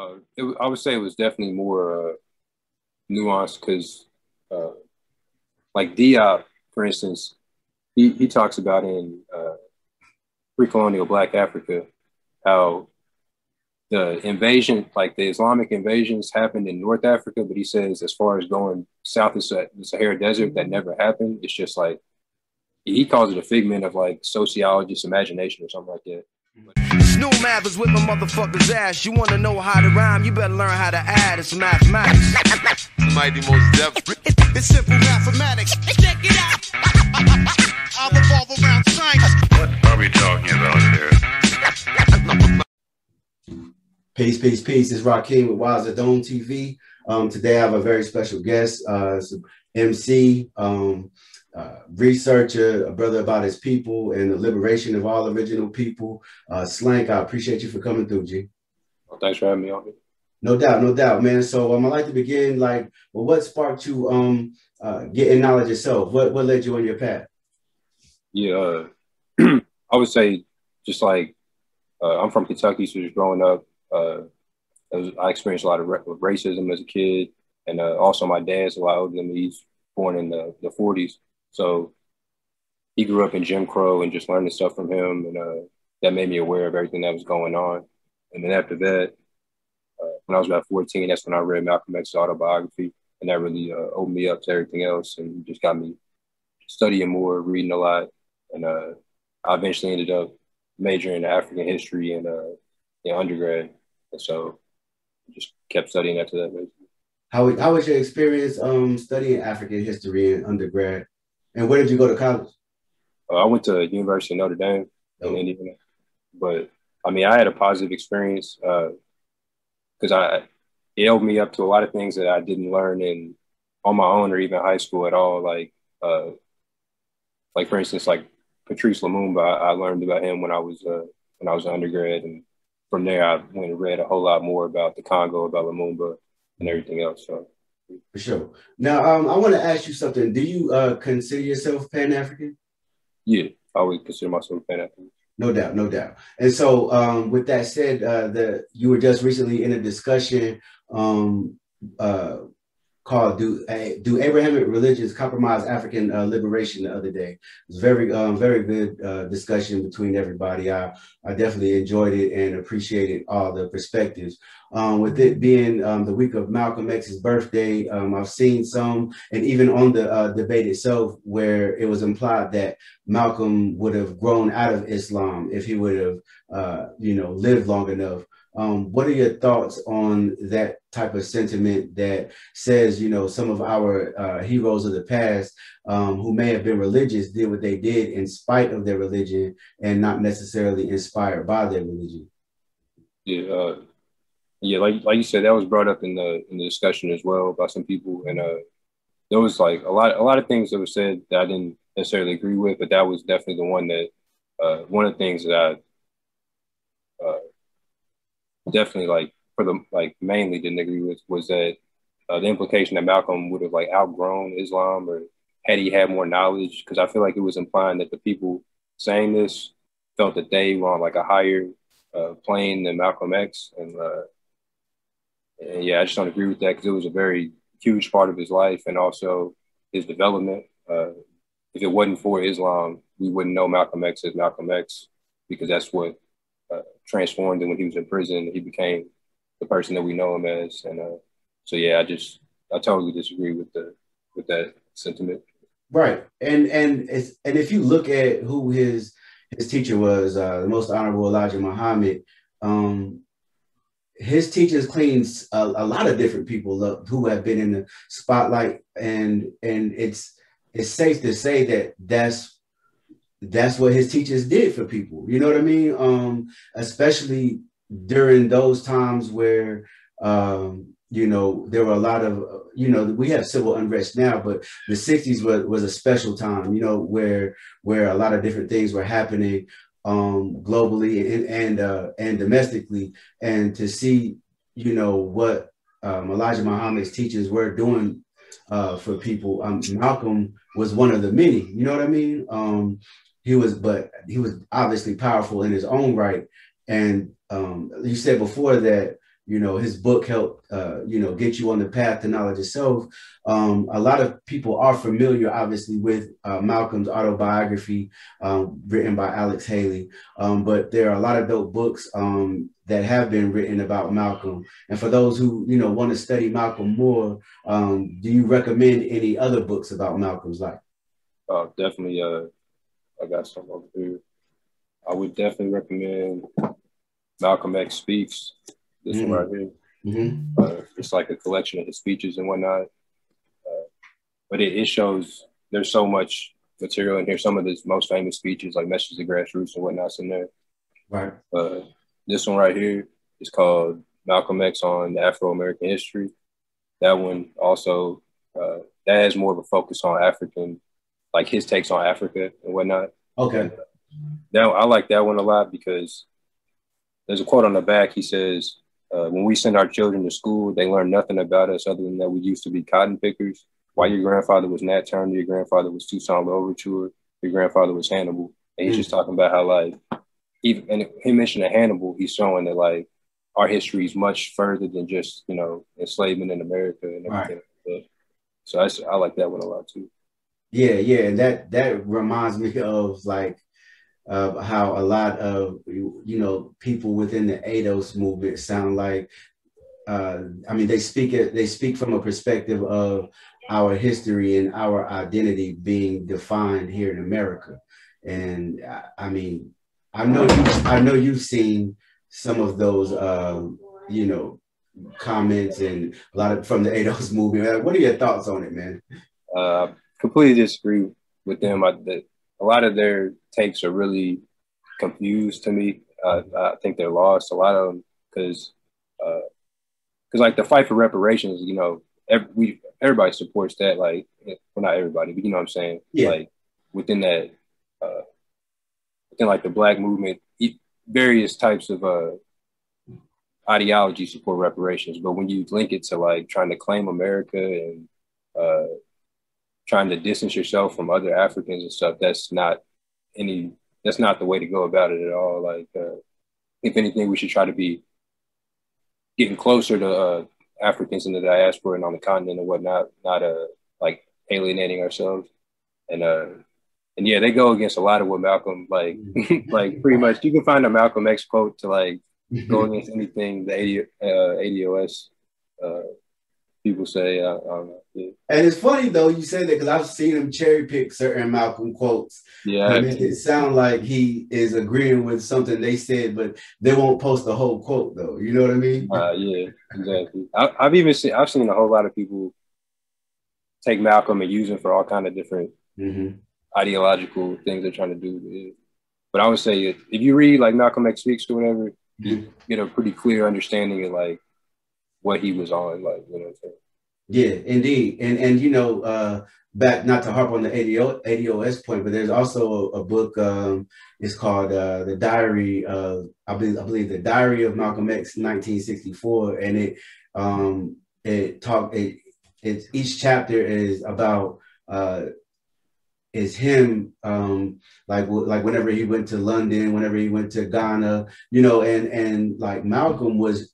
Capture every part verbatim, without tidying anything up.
Uh, it, I would say it was definitely more uh, nuanced because, uh, like Diop, for instance, he, he talks about in uh, pre-colonial Black Africa how the invasion, like the Islamic invasions, happened in North Africa, but he says as far as going south of the Sahara Desert, that never happened. It's just like he calls it a figment of like sociologists' imagination or something like that. Snoop Mathers with my motherfucker's ass. You want to know how to rhyme? You better learn how to add. It's mathematics. Mighty most depth. It's simple mathematics. Check it out. I'll revolve around science. What are we talking about here? Peace, peace, peace. It's Rakim with Wazza Dome T V. Um, today I have a very special guest, uh, M C, um, Uh, researcher, a brother about his people and the liberation of all original people. Uh, Slank, I appreciate you for coming through, G. Well, thanks for having me on. No doubt, no doubt, man. So um, I'd like to begin, like, well, what sparked you um, uh, getting knowledge yourself? What, what led you on your path? Yeah, uh, I would say just like, uh, I'm from Kentucky, so just growing up, uh, I, was, I experienced a lot of ra racism as a kid. And uh, also my dad's a lot older than me. He's born in the, the forties. So he grew up in Jim Crow and just learning stuff from him. And uh, that made me aware of everything that was going on. And then after that, uh, when I was about fourteen, that's when I read Malcolm X's autobiography. And that really uh, opened me up to everything else and just got me studying more, reading a lot. And uh, I eventually ended up majoring in African history in, uh, in undergrad. And so just kept studying after that, basically. How, how was your experience um, studying African history in undergrad? And where did you go to college? Uh, I went to University of Notre Dame in Indiana. But, I mean, I had a positive experience because uh, it helped me up to a lot of things that I didn't learn in on my own or even high school at all. Like, uh, like for instance, like Patrice Lumumba, I, I learned about him when I was uh, when I was an undergrad. And from there, I went and read a whole lot more about the Congo, about Lumumba and everything else. So. For sure. Now, um, I want to ask you something. Do you uh, consider yourself Pan-African? Yeah, I would consider myself Pan-African. No doubt, no doubt. And so um, with that said, uh, the, you were just recently in a discussion um, uh, called Do, uh, Do Abrahamic Religions Compromise African uh, Liberation the other day. It was a very, um, very good uh, discussion between everybody. I, I definitely enjoyed it and appreciated all the perspectives. Um, with it being um, the week of Malcolm X's birthday, um, I've seen some, and even on the uh, debate itself, where it was implied that Malcolm would have grown out of Islam if he would have, uh, you know, lived long enough. Um, what are your thoughts on that type of sentiment that says, you know, some of our uh, heroes of the past um, who may have been religious did what they did in spite of their religion and not necessarily inspired by their religion? Yeah. Uh... Yeah, like like you said, that was brought up in the in the discussion as well by some people, and uh, there was like a lot a lot of things that were said that I didn't necessarily agree with, but that was definitely the one that uh, one of the things that I uh, definitely like for the like mainly didn't agree with was that uh, the implication that Malcolm would have like outgrown Islam or had he had more knowledge, because I feel like it was implying that the people saying this felt that they were on like a higher uh, plane than Malcolm X and. Uh, And yeah, I just don't agree with that because it was a very huge part of his life and also his development. Uh, if it wasn't for Islam, we wouldn't know Malcolm X as Malcolm X because that's what uh, transformed him when he was in prison. He became the person that we know him as. And uh, so, yeah, I just I totally disagree with the with that sentiment. Right. And and it's, and if you look at who his his teacher was, uh, the Most Honorable Elijah Muhammad, um, his teachings cleans a, a lot of different people up who have been in the spotlight, and and it's it's safe to say that that's that's what his teachings did for people. You know what I mean? Um, especially during those times where um, you know there were a lot of you know we have civil unrest now, but the sixties was was a special time. You know where where a lot of different things were happening. Um, globally and and, uh, and domestically, and to see, you know, what um, Elijah Muhammad's teachers were doing uh, for people. Um, Malcolm was one of the many. You know what I mean? Um, he was, but he was obviously powerful in his own right. And um, you said before that You know, his book helped, uh, you know, get you on the path to knowledge itself. Um, a lot of people are familiar, obviously, with uh, Malcolm's autobiography um, written by Alex Haley. Um, but there are a lot of dope books um, that have been written about Malcolm. And for those who, you know, want to study Malcolm more, um, do you recommend any other books about Malcolm's life? Uh, definitely. Uh, I got some over here. I would definitely recommend Malcolm X Speaks. This mm-hmm. one right here. Mm-hmm. uh, it's like a collection of his speeches and whatnot. Uh, but it, it shows there's so much material in here. Some of his most famous speeches, like Messages to Grassroots and whatnot's in there. Right. Uh, this one right here is called Malcolm X on Afro-American History. That one also, uh, that has more of a focus on African, like his takes on Africa and whatnot. Okay. And, uh, now, I like that one a lot because there's a quote on the back. He says, Uh, when we send our children to school, they learn nothing about us other than that we used to be cotton pickers. Why your grandfather was Nat Turner, your grandfather was Toussaint Louverture, your grandfather was Hannibal. And he's mm. just talking about how, like, even and him mentioning Hannibal, he's showing that, like, our history is much further than just, you know, enslavement in America and everything. Right. So that's, I like that one a lot too. Yeah, yeah, and that that reminds me of, like, Uh, how a lot of, you know, people within the A D O S movement sound like, uh, I mean, they speak they speak from a perspective of our history and our identity being defined here in America. And I, I mean, I know you, I know you've seen some of those, uh, you know, comments and a lot of from the A D O S movement. What are your thoughts on it, man? Uh, completely disagree with them. I, the, A lot of their takes are really confused to me. Uh, I think they're lost. A lot of them, because, uh, because like the fight for reparations, you know, every, we everybody supports that. Like, well, not everybody, but you know what I'm saying. Yeah. Like within that, uh, within like the Black movement, various types of uh, ideologies support reparations. But when you link it to like trying to claim America and uh, trying to distance yourself from other Africans and stuff, that's not any, that's not the way to go about it at all. Like, uh, if anything, we should try to be getting closer to uh, Africans in the diaspora and on the continent and whatnot, not uh, like alienating ourselves. And, uh, and yeah, they go against a lot of what Malcolm, like, like pretty much you can find a Malcolm X quote to like go against anything the A D O S, uh, people say, uh, um, yeah. And it's funny though you say that because I've seen him cherry pick certain Malcolm quotes. Yeah, and it, it sounds like he is agreeing with something they said, but they won't post the whole quote though. You know what I mean? Uh, yeah, exactly. I, I've even seen I've seen a whole lot of people take Malcolm and use him for all kind of different mm-hmm. ideological things they're trying to do. But I would say if, if you read like Malcolm X Speaks or whatever, mm-hmm. you get a pretty clear understanding of like what he was on, like, you know what I'm saying? Yeah, indeed. And, and you know, uh, back, not to harp on the A D O S point, but there's also a, a book, um, it's called uh, The Diary of, I believe, I believe, The Diary of Malcolm X, nineteen sixty-four. And it, um, it talk, it, it's, each chapter is about, uh, is him, um, like, like whenever he went to London, whenever he went to Ghana, you know, and, and like Malcolm was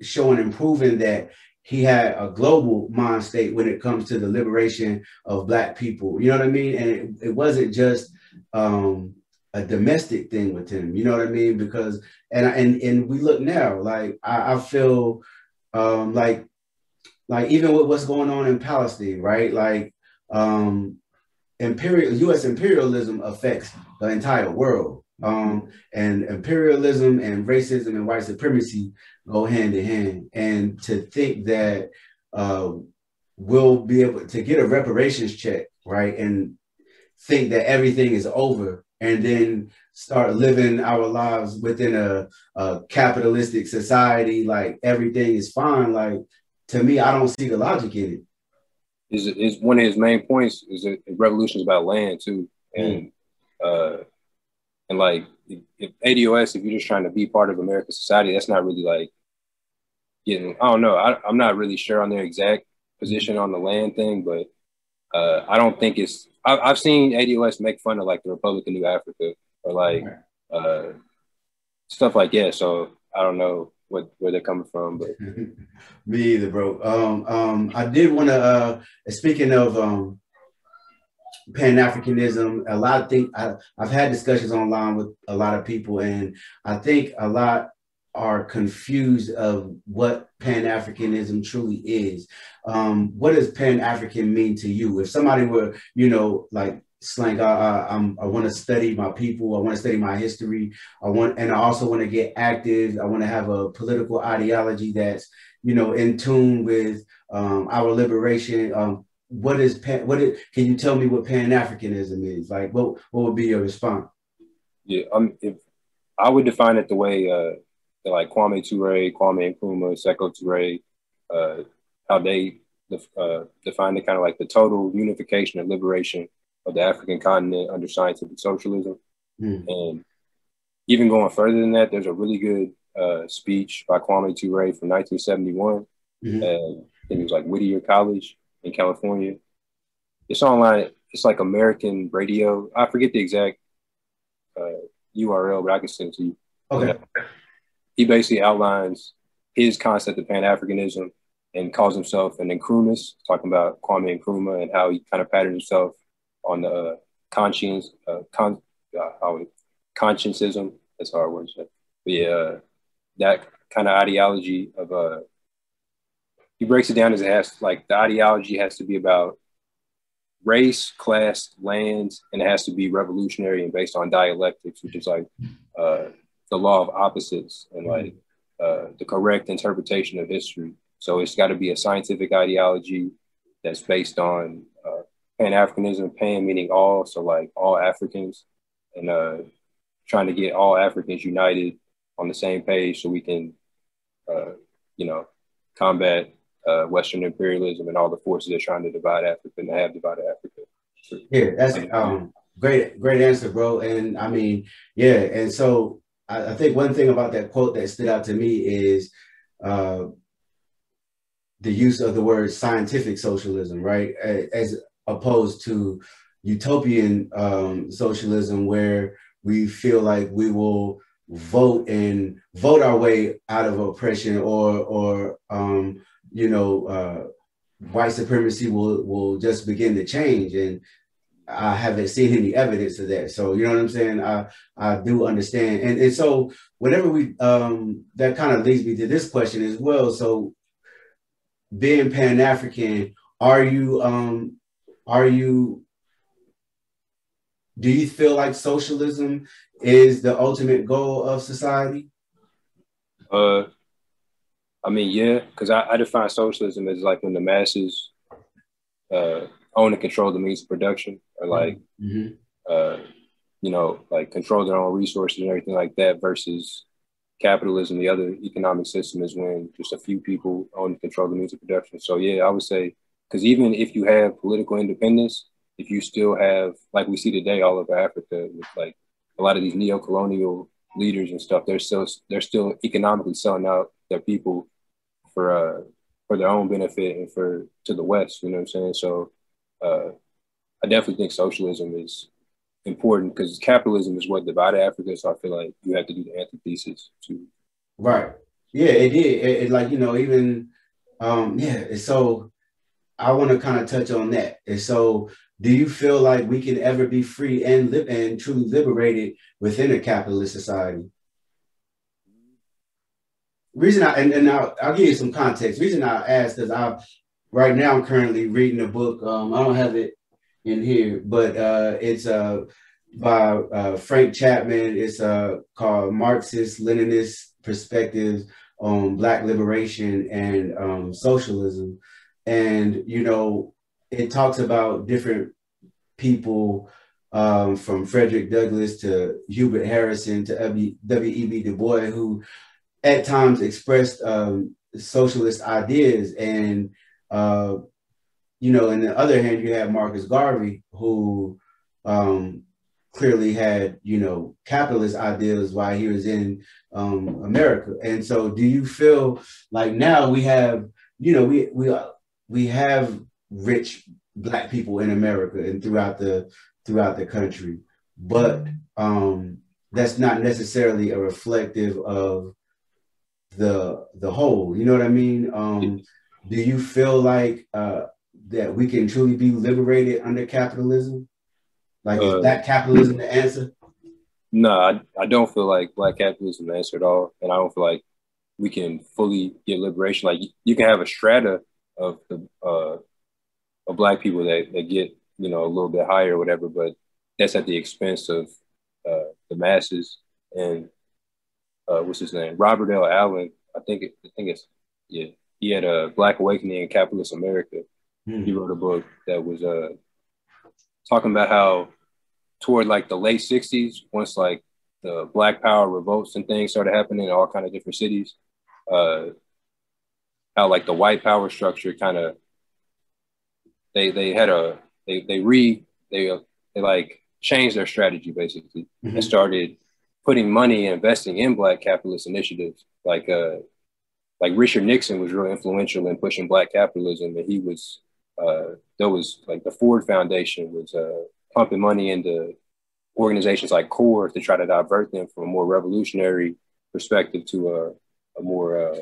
showing and proving that he had a global mind state when it comes to the liberation of Black people. You know what I mean? And it, it wasn't just um, a domestic thing with him. You know what I mean? Because, and and, and we look now, like, I, I feel um, like, like even with what's going on in Palestine, right? Like, um, imperial, U S imperialism affects the entire world. Um, and imperialism and racism and white supremacy go hand in hand. And to think that uh, we'll be able to get a reparations check, right, and think that everything is over and then start living our lives within a, a capitalistic society, like everything is fine. Like, to me, I don't see the logic in it. Is, is one of his main points is that revolution is about land too. And, mm. uh, And like, if, if A D O S, if you're just trying to be part of American society, that's not really like getting, I don't know. I, I'm not really sure on their exact position on the land thing, but uh, I don't think it's, I, I've seen A D O S make fun of like the Republic of New Africa or like uh, stuff like that. So I don't know. what where they're coming from. But me either, bro. Um, um, I did want to. Uh, speaking of um, Pan-Africanism, a lot of things I, I've had discussions online with a lot of people, and I think a lot are confused of what Pan-Africanism truly is. Um, what does Pan-African mean to you? If somebody were, you know, like slang, I, I, I'm, I want to study my people, I want to study my history, I want, and I also want to get active, I want to have a political ideology that's, you know, in tune with um, our liberation. Um, what is, pan, what is, can you tell me what Pan-Africanism is? Like, what, what would be your response? Yeah, um, if I would define it the way, uh, like Kwame Ture, Kwame Nkrumah, Sekou Ture, uh, how they def uh, define it, kind of like the total unification and liberation of the African continent under scientific socialism. Mm. And even going further than that, there's a really good uh, speech by Kwame Ture from nineteen seventy-one. Mm-hmm. uh, I think it was like Whittier College in California. It's online. It's like American radio. I forget the exact uh, U R L, but I can send it to you. Okay. He basically outlines his concept of Pan-Africanism and calls himself an Nkrumahist, talking about Kwame Nkrumah and how he kind of patterned himself on the uh, conscience, uh, con uh, conscientism, that's a hard word to say. But yeah, uh, that kind of ideology of, uh, he breaks it down as it has, like the ideology has to be about race, class, lands, and it has to be revolutionary and based on dialectics, which is like, uh, the law of opposites and like uh, the correct interpretation of history. So it's got to be a scientific ideology that's based on uh, Pan-Africanism, pan meaning all, so like all Africans, and uh, trying to get all Africans united on the same page so we can, uh, you know, combat uh, Western imperialism and all the forces that are trying to divide Africa and have divided Africa. Yeah, that's um, great, great answer, bro. And I mean, yeah, and so I think one thing about that quote that stood out to me is uh, the use of the word scientific socialism, right? As opposed to utopian um, socialism, where we feel like we will vote and vote our way out of oppression, or, or um, you know, uh, white supremacy will, will just begin to change. And I haven't seen any evidence of that. So, you know what I'm saying? I, I do understand. And, and so whenever we, um, that kind of leads me to this question as well. So being Pan-African, are you, um, are you, do you feel like socialism is the ultimate goal of society? Uh, I mean, yeah, because I, I define socialism as like when the masses, uh, own and control the means of production, or like, mm-hmm. uh, you know, like control their own resources and everything like that, versus capitalism. The other economic system is when just a few people own and control the means of production. So yeah, I would say, because even if you have political independence, if you still have, like we see today all over Africa, with like a lot of these neo-colonial leaders and stuff, they're still, they're still economically selling out their people for, uh, for their own benefit and for, to the West, you know what I'm saying? So, Uh, I definitely think socialism is important because capitalism is what divided Africa. So I feel like you have to do the antithesis too. Right. Yeah, it did. It, it like, you know, even, um, yeah. So I want to kind of touch on that. And so do you feel like we can ever be free and live and truly liberated within a capitalist society? Reason I, and, and I'll, I'll give you some context. Reason I asked is I've, right now, I'm currently reading a book. Um, I don't have it in here, but uh, it's uh, by uh, Frank Chapman. It's uh, called Marxist-Leninist Perspectives on Black Liberation and um, Socialism. And, you know, it talks about different people um, from Frederick Douglass to Hubert Harrison to W E B Du Bois, who at times expressed um, socialist ideas. And Uh, you know, on the other hand, you have Marcus Garvey, who um, clearly had, you know, capitalist ideas while he was in um, America. And so do you feel like now we have, you know, we, we, we have rich Black people in America and throughout the, throughout the country, but um, that's not necessarily a reflective of the the whole, you know what I mean? Um, do you feel like uh, that we can truly be liberated under capitalism? Like, uh, is black capitalism the answer? No, I, I don't feel like black capitalism is the answer at all. And I don't feel like we can fully get liberation. Like, you can have a strata of the uh, of black people that, that get, you know, a little bit higher or whatever, but that's at the expense of uh, the masses. And uh, what's his name? Robert L. Allen, I think, it, I think it's, yeah. He had a Black Awakening in Capitalist America. Mm. He wrote a book that was uh, talking about how toward like the late sixties, once like the Black Power revolts and things started happening in all kind of different cities, uh, how like the white power structure kind of, they they had a, they, they re, they, uh, they like changed their strategy basically, mm-hmm. and started putting money and investing in Black capitalist initiatives. Like uh, like Richard Nixon was real influential in pushing Black capitalism, and he was, uh, there was like the Ford Foundation was uh, pumping money into organizations like CORE to try to divert them from a more revolutionary perspective to a, a more uh,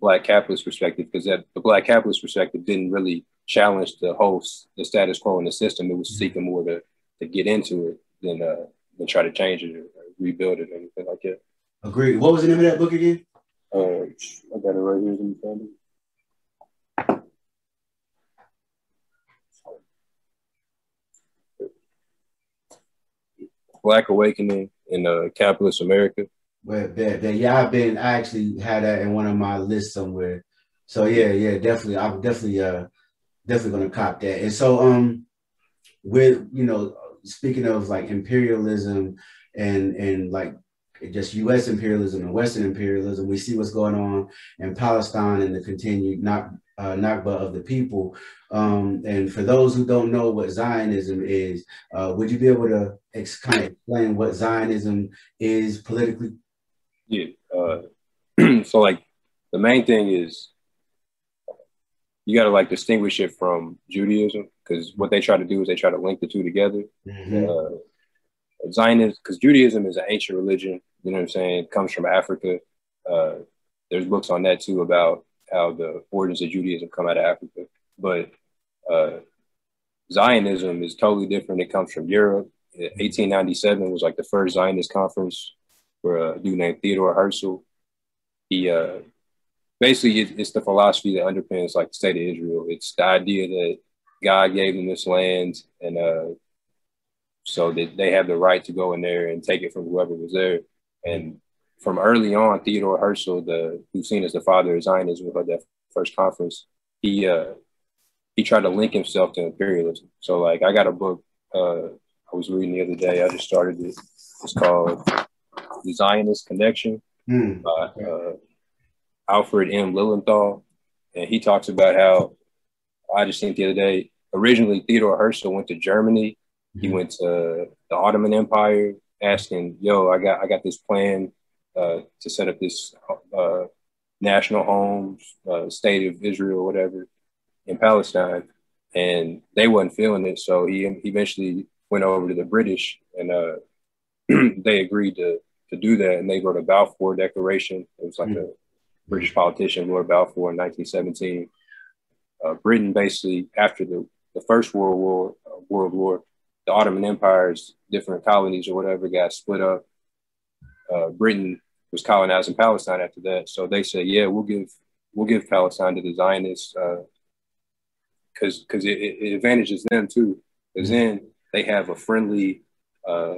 Black capitalist perspective, because that the Black capitalist perspective didn't really challenge the whole, the status quo in the system. It was seeking more to, to get into it than, uh, than try to change it or rebuild it or anything like that. Agreed. What was the name of that book again? Uh, I got it right here. Let me find it. Black Awakening in uh, Capitalist America. Well, that, that, yeah, I've been, I actually had that in one of my lists somewhere. So yeah, yeah, definitely. I'm definitely, uh, definitely going to cop that. And so, um, with, you know, speaking of like imperialism and, and like just U S imperialism and Western imperialism, we see what's going on in Palestine and the continued not, Uh, Nakba of the people. Um, and for those who don't know what Zionism is, uh, would you be able to ex kind of explain what Zionism is politically? Yeah. Uh, so like the main thing is you got to like distinguish it from Judaism, because what they try to do is they try to link the two together. Mm-hmm. uh, Zionism, because Judaism is an ancient religion, you know what I'm saying? It comes from Africa. Uh, there's books on that too about how the origins of Judaism come out of Africa. But uh, Zionism is totally different. It comes from Europe. eighteen ninety-seven was like the first Zionist conference for a dude named Theodore Herzl. He uh, basically, it, it's the philosophy that underpins like the state of Israel. It's the idea that God gave them this land, and uh, so that they have the right to go in there and take it from whoever was there. And from early on, Theodore Herzl, the, who's seen as the father of Zionism, at that first conference, he uh, he tried to link himself to imperialism. So, like, I got a book uh, I was reading the other day. I just started it. It's called The Zionist Connection mm. by uh, Alfred M. Lillenthal. And he talks about how, I just think the other day, originally Theodore Herzl went to Germany. He went to the Ottoman Empire asking, yo, I got I got this plan Uh, to set up this uh, national home, uh, state of Israel, whatever, in Palestine. And they wasn't feeling it. So he eventually went over to the British, and uh, they agreed to, to do that. And they wrote a Balfour Declaration. It was like mm-hmm. a British politician, Lord Balfour, in nineteen seventeen. Uh, Britain basically, after the, the First World War, uh, World War, the Ottoman Empire's different colonies or whatever got split up. Uh, Britain was colonizing Palestine after that, so they said, "Yeah, we'll give we'll give Palestine to the Zionists, because uh, because it, it advantages them too. Because then they have a friendly." Uh,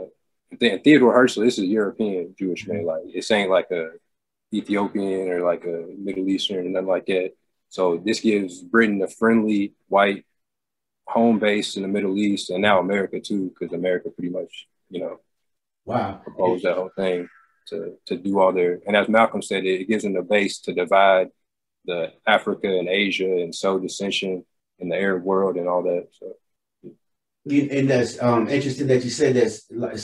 Theodore Herzl, this is a European Jewish man, like it's ain't like a Ethiopian or like a Middle Eastern and nothing like that. So this gives Britain a friendly white home base in the Middle East, and now America too, because America pretty much, you know, wow, proposed that whole thing. To, to do all their, and as Malcolm said, it, it gives them the base to divide the Africa and Asia and sow dissension in the Arab world and all that. So, yeah. And that's um, interesting that you said that.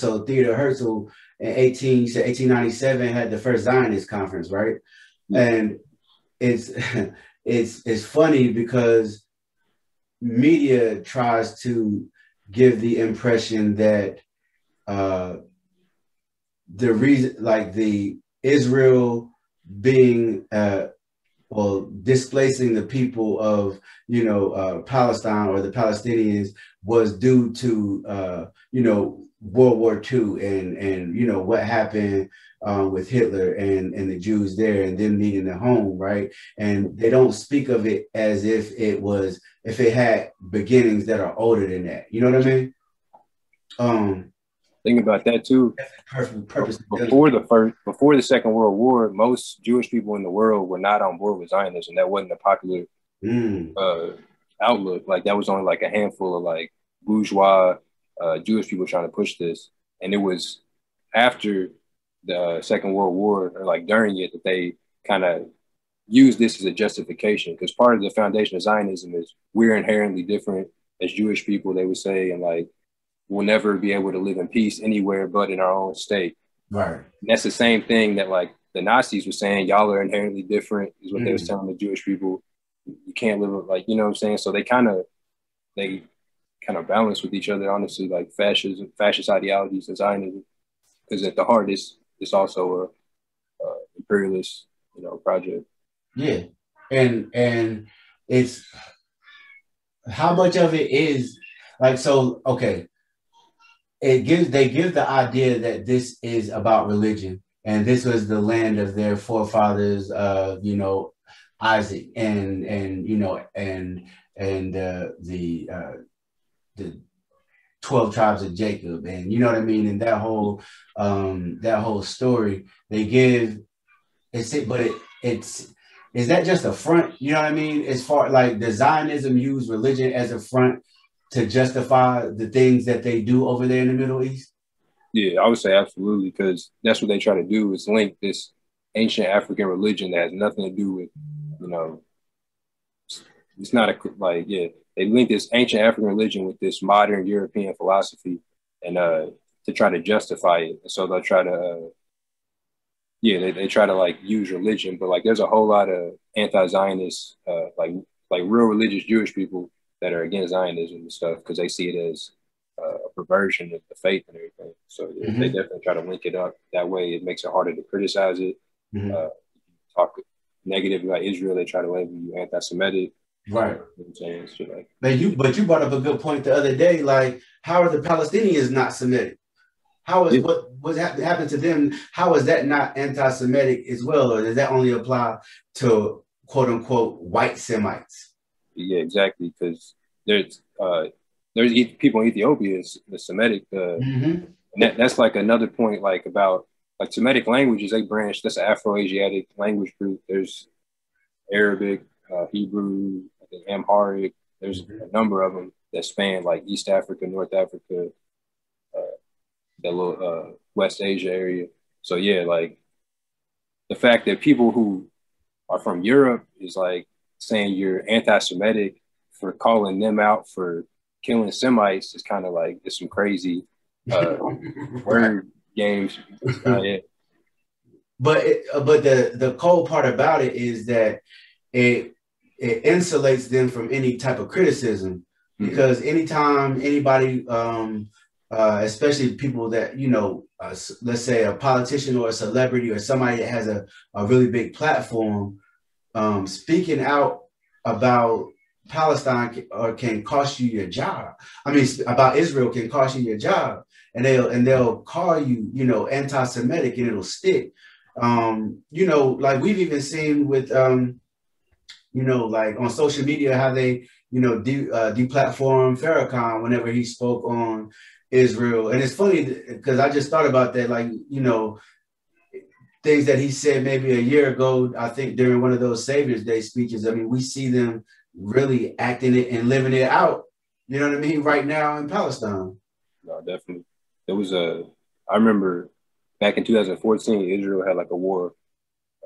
So Theodore Herzl in eighteen, so eighteen ninety-seven had the first Zionist conference, right? Mm-hmm. And it's it's it's funny because media tries to give the impression that uh, the reason, like the Israel being, uh, well, displacing the people of, you know, uh, Palestine or the Palestinians was due to, uh, you know, World War Two and, and you know, what happened uh, with Hitler and, and the Jews there and them needing a home, right? And they don't speak of it as if it was, if it had beginnings that are older than that. You know what I mean? Um, Think about that too. Purpose. Before the first, before the Second World War, most Jewish people in the world were not on board with Zionism. That wasn't a popular mm. uh, outlook. Like that was only like a handful of like bourgeois uh, Jewish people trying to push this. And it was after the Second World War, or like during it, that they kind of used this as a justification. Because part of the foundation of Zionism is we're inherently different as Jewish people, they would say, and like, we'll never be able to live in peace anywhere but in our own state. Right. And that's the same thing that like the Nazis were saying, y'all are inherently different, is what mm. they were telling the Jewish people. You can't live with, like, you know what I'm saying? So they kind of, they kind of balance with each other, honestly, like fascism, fascist ideologies and Zionism. Because at the heart is, it's also a, a imperialist, you know, project. Yeah. And, and it's, how much of it is like, so, okay. It gives, they give the idea that this is about religion and this was the land of their forefathers, uh, you know, Isaac and, and, you know, and, and, uh, the, uh, the twelve tribes of Jacob and, you know what I mean? And that whole, um, that whole story they give, it's it, but it, it's, is that just a front? You know what I mean? As far like the Zionism used religion as a front to justify the things that they do over there in the Middle East? Yeah, I would say absolutely, because that's what they try to do is link this ancient African religion that has nothing to do with, you know, it's not a, like, yeah, they link this ancient African religion with this modern European philosophy and uh, to try to justify it. So they'll try to, uh, yeah, they, they try to like use religion, but like there's a whole lot of anti-Zionist, uh, like like real religious Jewish people that are against Zionism and stuff because they see it as uh, a perversion of the faith and everything. So mm-hmm. they definitely try to link it up. That way it makes it harder to criticize it. Mm-hmm. uh, talk negative about Israel, they try to label you anti-Semitic. Right. You know I'm saying? So, like, but, you, but you brought up a good point the other day, like how are the Palestinians not Semitic? How is yeah. what, what happened to them? How is that not anti-Semitic as well? Or does that only apply to quote unquote white Semites? Yeah, exactly. Because there's uh, there's people in Ethiopia, the Semitic, uh, mm-hmm. and that, that's like another point, like about like Semitic languages. They branch. That's an Afro-Asiatic language group. There's Arabic, uh, Hebrew, I think Amharic. There's mm-hmm. a number of them that span like East Africa, North Africa, uh, that little uh, West Asia area. So yeah, like the fact that people who are from Europe is like saying you're anti-Semitic for calling them out for killing Semites is kind of like, it's some crazy uh, word games. Uh, yeah. But it, but the, the cold part about it is that it, it insulates them from any type of criticism mm-hmm. because anytime anybody, um, uh, especially people that, you know, uh, let's say a politician or a celebrity or somebody that has a, a really big platform, Um, speaking out about Palestine or can cost you your job. I mean, about Israel can cost you your job, and they'll and they'll call you, you know, anti-Semitic, and it'll stick. Um, you know, like we've even seen with, um, you know, like on social media how they, you know, de uh, deplatform Farrakhan whenever he spoke on Israel, and it's funny because I just thought about that, like, you know. Things that he said maybe a year ago, I think during one of those Savior's Day speeches. I mean, we see them really acting it and living it out. You know what I mean? Right now in Palestine. No, definitely. There was a, I remember back in two thousand fourteen, Israel had like a war.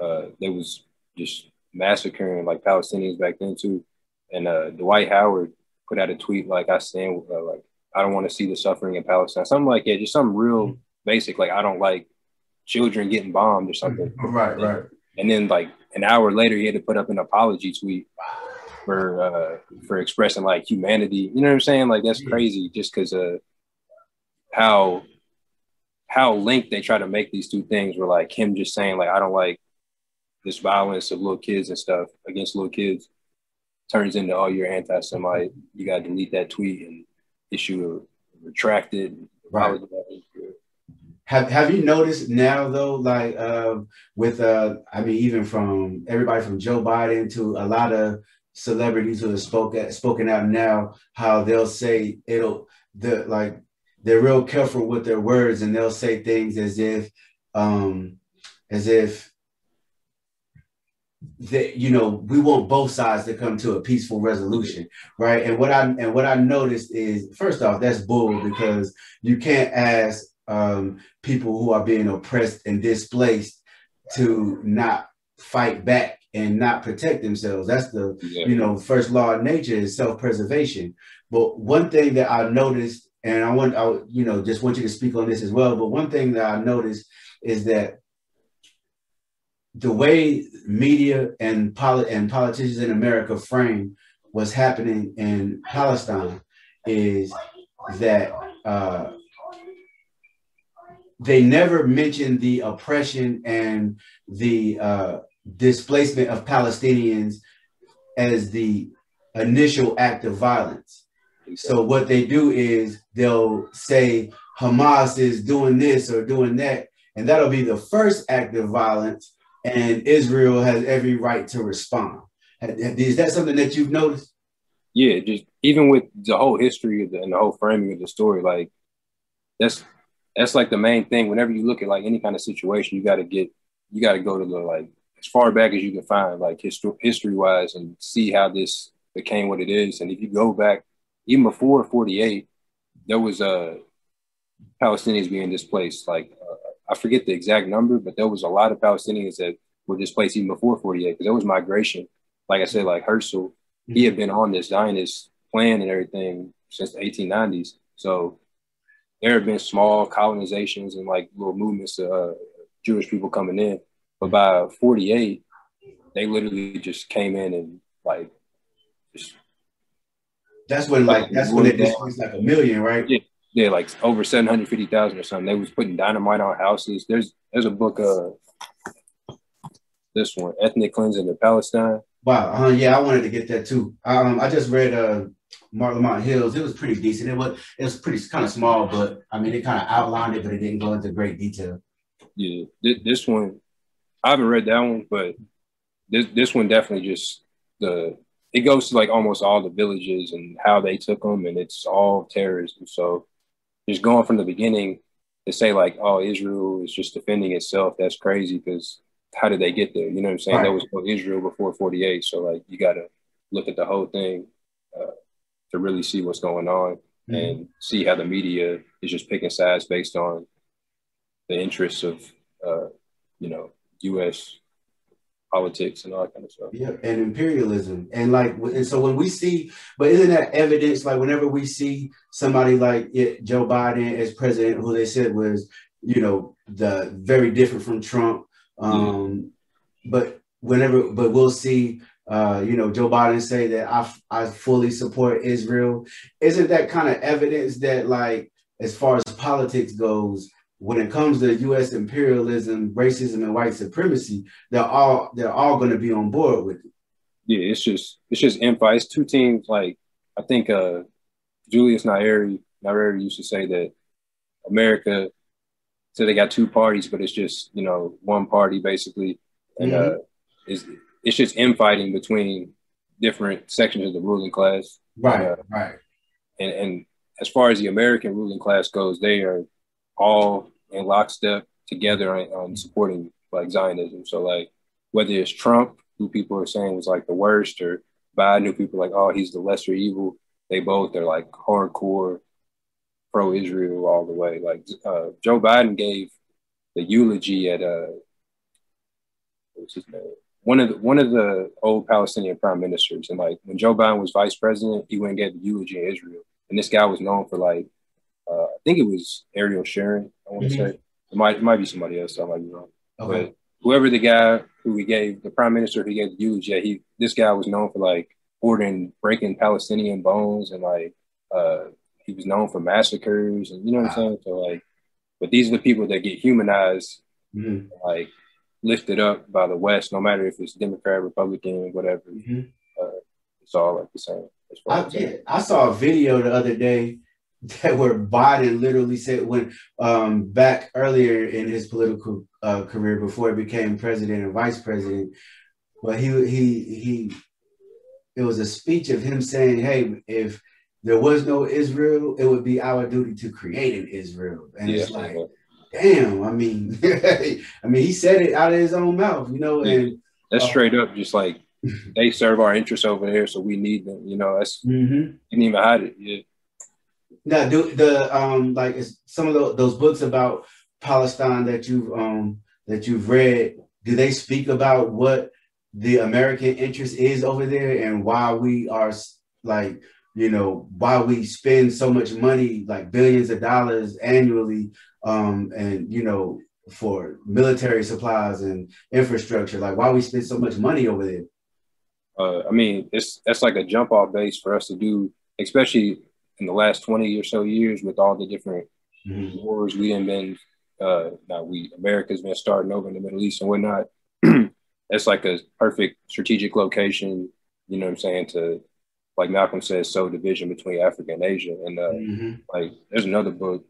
Uh, they was just massacring like Palestinians back then too. And uh, Dwight Howard put out a tweet like, I stand, uh, like, I don't want to see the suffering in Palestine. Something like that, just something real mm-hmm. basic. Like, I don't like children getting bombed or something. Right, and, right. And then like an hour later, he had to put up an apology tweet for uh, for expressing like humanity. You know what I'm saying? Like that's crazy just because uh, how, how linked they try to make these two things were like him just saying like, I don't like this violence of little kids and stuff against little kids turns into, oh, you're anti-Semite, you got to delete that tweet and issue a retracted. Right. Have Have you noticed now though, like uh, with uh, I mean, even from everybody from Joe Biden to a lot of celebrities who have spoke at, spoken out now, how they'll say it'll the like they're real careful with their words and they'll say things as if um, as if. That, you know, we want both sides to come to a peaceful resolution, right? And what I and what I noticed is, first off, that's bull, because you can't ask um, people who are being oppressed and displaced to not fight back and not protect themselves. That's the, yeah. you know, first law of nature is self-preservation. But one thing that I noticed, and I want, I, you know, just want you to speak on this as well. But one thing that I noticed is that the way media and poli- and politicians in America frame what's happening in Palestine is that uh, they never mention the oppression and the uh, displacement of Palestinians as the initial act of violence. So what they do is they'll say Hamas is doing this or doing that, and that'll be the first act of violence. And Israel has every right to respond. Is that something that you've noticed? Yeah, just even with the whole history of the, and the whole framing of the story, like that's that's like the main thing. Whenever you look at like any kind of situation, you got to get you got to go to the like as far back as you can find, like history history wise, and see how this became what it is. And if you go back even before forty-eight, there was uh, Palestinians being displaced, like. Uh, I forget the exact number, but there was a lot of Palestinians that were displaced even before forty-eight, because there was migration. Like I said, like Herzl, mm-hmm. he had been on this Zionist plan and everything since the eighteen nineties. So there have been small colonizations and like little movements of uh, Jewish people coming in. But by forty-eight, they literally just came in and like, just. That's when like, like that's when they displaced like a million, right? Yeah. Yeah, like over seven hundred fifty thousand or something. They was putting dynamite on houses. There's there's a book, uh, this one, Ethnic Cleansing of Palestine. Wow, uh, yeah, I wanted to get that too. Um, I just read uh, Mark Lamont Hill's. It was pretty decent. It was it was pretty kind of small, but I mean, it kind of outlined it, but it didn't go into great detail. Yeah, th this one, I haven't read that one, but this this one definitely just the it goes to like almost all the villages and how they took them, and it's all terrorism. So. Just going from the beginning to say like, oh, Israel is just defending itself. That's crazy, because how did they get there? You know what I'm saying? Right. There was no Israel before forty-eight. So like, you got to look at the whole thing uh, to really see what's going on, mm-hmm. and see how the media is just picking sides based on the interests of, uh, you know, U S politics and all that kind of stuff. Yeah, and imperialism. And like, and so when we see, but isn't that evidence, like whenever we see somebody like it, Joe Biden as president, who they said was, you know, the very different from Trump. Um, yeah. But whenever, but we'll see, uh, you know, Joe Biden say that I, I fully support Israel. Isn't that kind of evidence that like, as far as politics goes, when it comes to U S imperialism, racism, and white supremacy, they're all they're all going to be on board with it. Yeah, it's just it's just empire. It's two teams. Like I think uh, Julius Nyerere Nyerere used to say that America said so they got two parties, but it's just you know one party basically, and mm-hmm. uh, it's it's just infighting between different sections of the ruling class. Right, and, uh, right. And and as far as the American ruling class goes, they are all in lockstep together on, on supporting like Zionism. So like whether it's Trump, who people are saying was like the worst, or Biden, who people are like, oh, he's the lesser evil. They both are like hardcore pro-Israel all the way. Like uh, Joe Biden gave the eulogy at uh, what's his name? One of the, one of the old Palestinian prime ministers. And like when Joe Biden was vice president, he went and gave the eulogy in Israel. And this guy was known for like. Uh, I think it was Ariel Sharon, I want to mm-hmm. say. It might, it might be somebody else, so I might be wrong. Okay. But whoever the guy who we gave, the prime minister who gave the eulogy, he, this guy was known for, like, ordering, breaking Palestinian bones, and, like, uh, he was known for massacres, and you know what wow. I'm saying? So, like, but these are the people that get humanized, mm-hmm. and, like, lifted up by the West, no matter if it's Democrat, Republican, whatever. Mm-hmm. uh, it's all like the same. I, the I saw a video the other day that where Biden literally said when um, back earlier in his political uh, career before he became president and vice president, but he he he it was a speech of him saying, "Hey, if there was no Israel, it would be our duty to create an Israel." And yeah, it's like, damn. I mean, I mean, he said it out of his own mouth, you know. Yeah, and that's uh, straight up, just like they serve our interests over there, so we need them. You know, that's mm-hmm. you didn't even hide it. Yeah. Now, do the um like is some of the, those books about Palestine that you've um that you've read, do they speak about what the American interest is over there and why we are like, you know, why we spend so much money, like billions of dollars annually, um and you know, for military supplies and infrastructure, like why we spend so much money over there? Uh, I mean, it's that's like a jump off base for us to do, especially in the last twenty or so years with all the different mm-hmm. wars we have been, uh, not we, America's been starting over in the Middle East and whatnot. That's like a perfect strategic location, you know what I'm saying, to, like Malcolm says, sow division between Africa and Asia. And uh, mm-hmm. like, there's another book.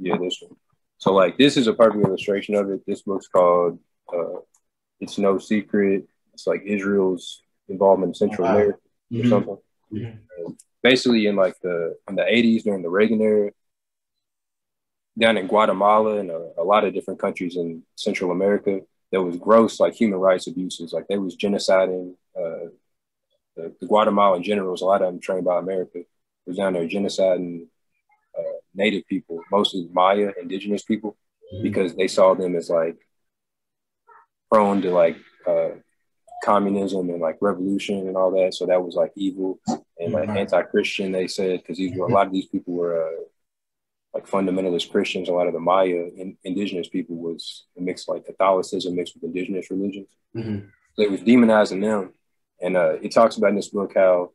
Yeah, this one. So like, this is a perfect illustration of it. This book's called, uh, It's No Secret. It's like Israel's involvement in Central wow. America or mm-hmm. something. Yeah. Basically in like the in the eighties during the Reagan era, down in Guatemala and a, a lot of different countries in Central America, there was gross like human rights abuses. Like they was genociding uh, the, the Guatemalan generals, a lot of them trained by America, was down there genociding uh, native people, mostly Maya, indigenous people, mm-hmm. because they saw them as like prone to like uh, communism and like revolution and all that, so that was like evil and like anti-Christian, they said, because these were a lot of these people were uh, like fundamentalist Christians. A lot of the Maya in, indigenous people was mixed like Catholicism mixed with indigenous religions. Mm-hmm. So it was demonizing them, and uh it talks about in this book how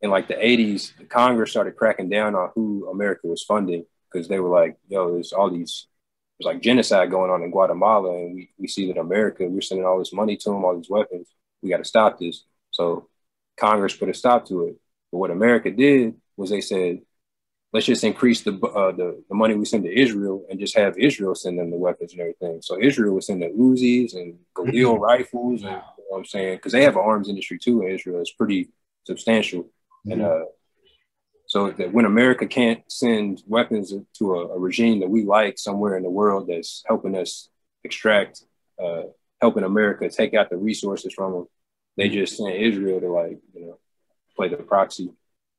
in like the eighties the Congress started cracking down on who America was funding, because they were like, yo, there's all these there's like genocide going on in Guatemala, and we, we see that America, we're sending all this money to them, all these weapons. We got to stop this. So Congress put a stop to it. But what America did was they said, let's just increase the, uh, the, the money we send to Israel and just have Israel send them the weapons and everything. So Israel was sending Uzis and Galil rifles, and, you know what I'm saying? Because they have an arms industry too in Israel. It's pretty substantial. Mm-hmm. And uh, so that when America can't send weapons to a, a regime that we like somewhere in the world that's helping us extract, uh, helping America take out the resources from them, they just send Israel to like, you know, play the proxy.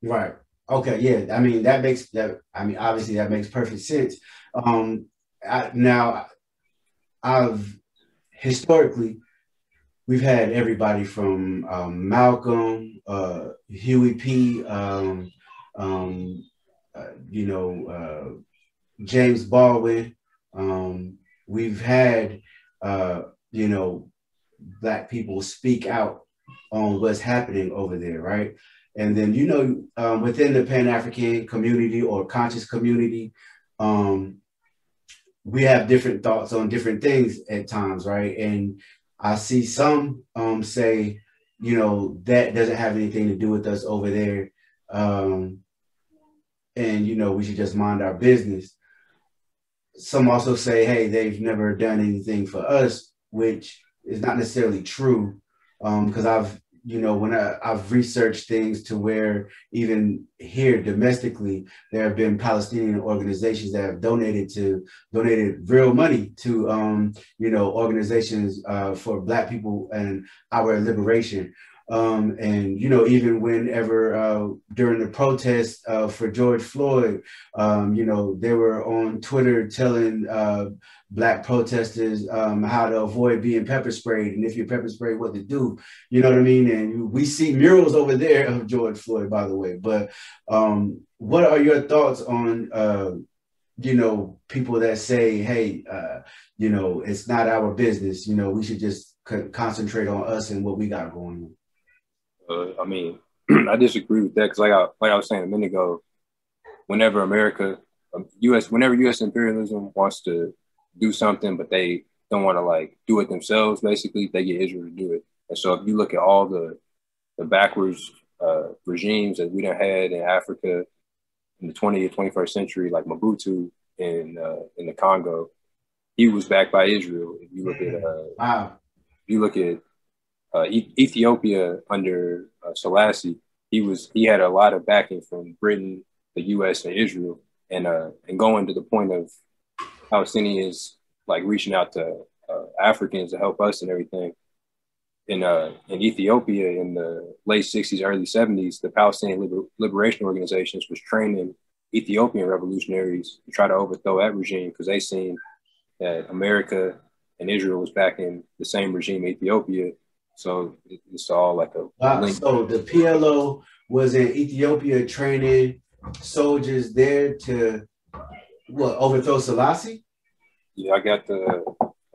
Right. Okay. Yeah. I mean, that makes that. I mean, obviously that makes perfect sense. Um, I, now, I've historically we've had everybody from um, Malcolm, uh, Huey P. Um, Um, uh, you know, uh, James Baldwin. Um, we've had, uh, you know, Black people speak out on what's happening over there, right? And then, you know, um, within the Pan-African community or conscious community, um, we have different thoughts on different things at times, right? And I see some um, say, you know, that doesn't have anything to do with us over there. Um, And, you know, we should just mind our business. Some also say, hey, they've never done anything for us, which is not necessarily true. Because um, I've, you know, when I, I've researched things to where even here domestically, there have been Palestinian organizations that have donated to, donated real money to, um, you know, organizations uh, for Black people and our liberation. Um, and, you know, even whenever uh, during the protests uh, for George Floyd, um, you know, they were on Twitter telling uh, Black protesters um, how to avoid being pepper sprayed. And if you're pepper sprayed, what to do, you know what I mean? And we see murals over there of George Floyd, by the way. But um, what are your thoughts on, uh, you know, people that say, hey, uh, you know, it's not our business. You know, we should just c- concentrate on us and what we got going on. Uh, I mean, I disagree with that, because like I, like I was saying a minute ago, whenever America U S whenever U S imperialism wants to do something, but they don't want to like do it themselves, basically, they get Israel to do it. And so if you look at all the, the backwards uh, regimes that we done had in Africa in the twentieth, twenty-first century, like Mobutu in uh, in the Congo, he was backed by Israel. If you look at uh, wow. if you look at uh, e Ethiopia under uh, Selassie, he was he had a lot of backing from Britain, the U S, and Israel, and uh, and going to the point of Palestinians like reaching out to uh, Africans to help us and everything. In uh, in Ethiopia in the late sixties, early seventies, the Palestinian Liber Liberation Organizations was training Ethiopian revolutionaries to try to overthrow that regime because they seen that America and Israel was back in the same regime, Ethiopia. So it, it's all like a wow, link. So the P L O was in Ethiopia training soldiers there to what, overthrow Selassie? Yeah, I got the.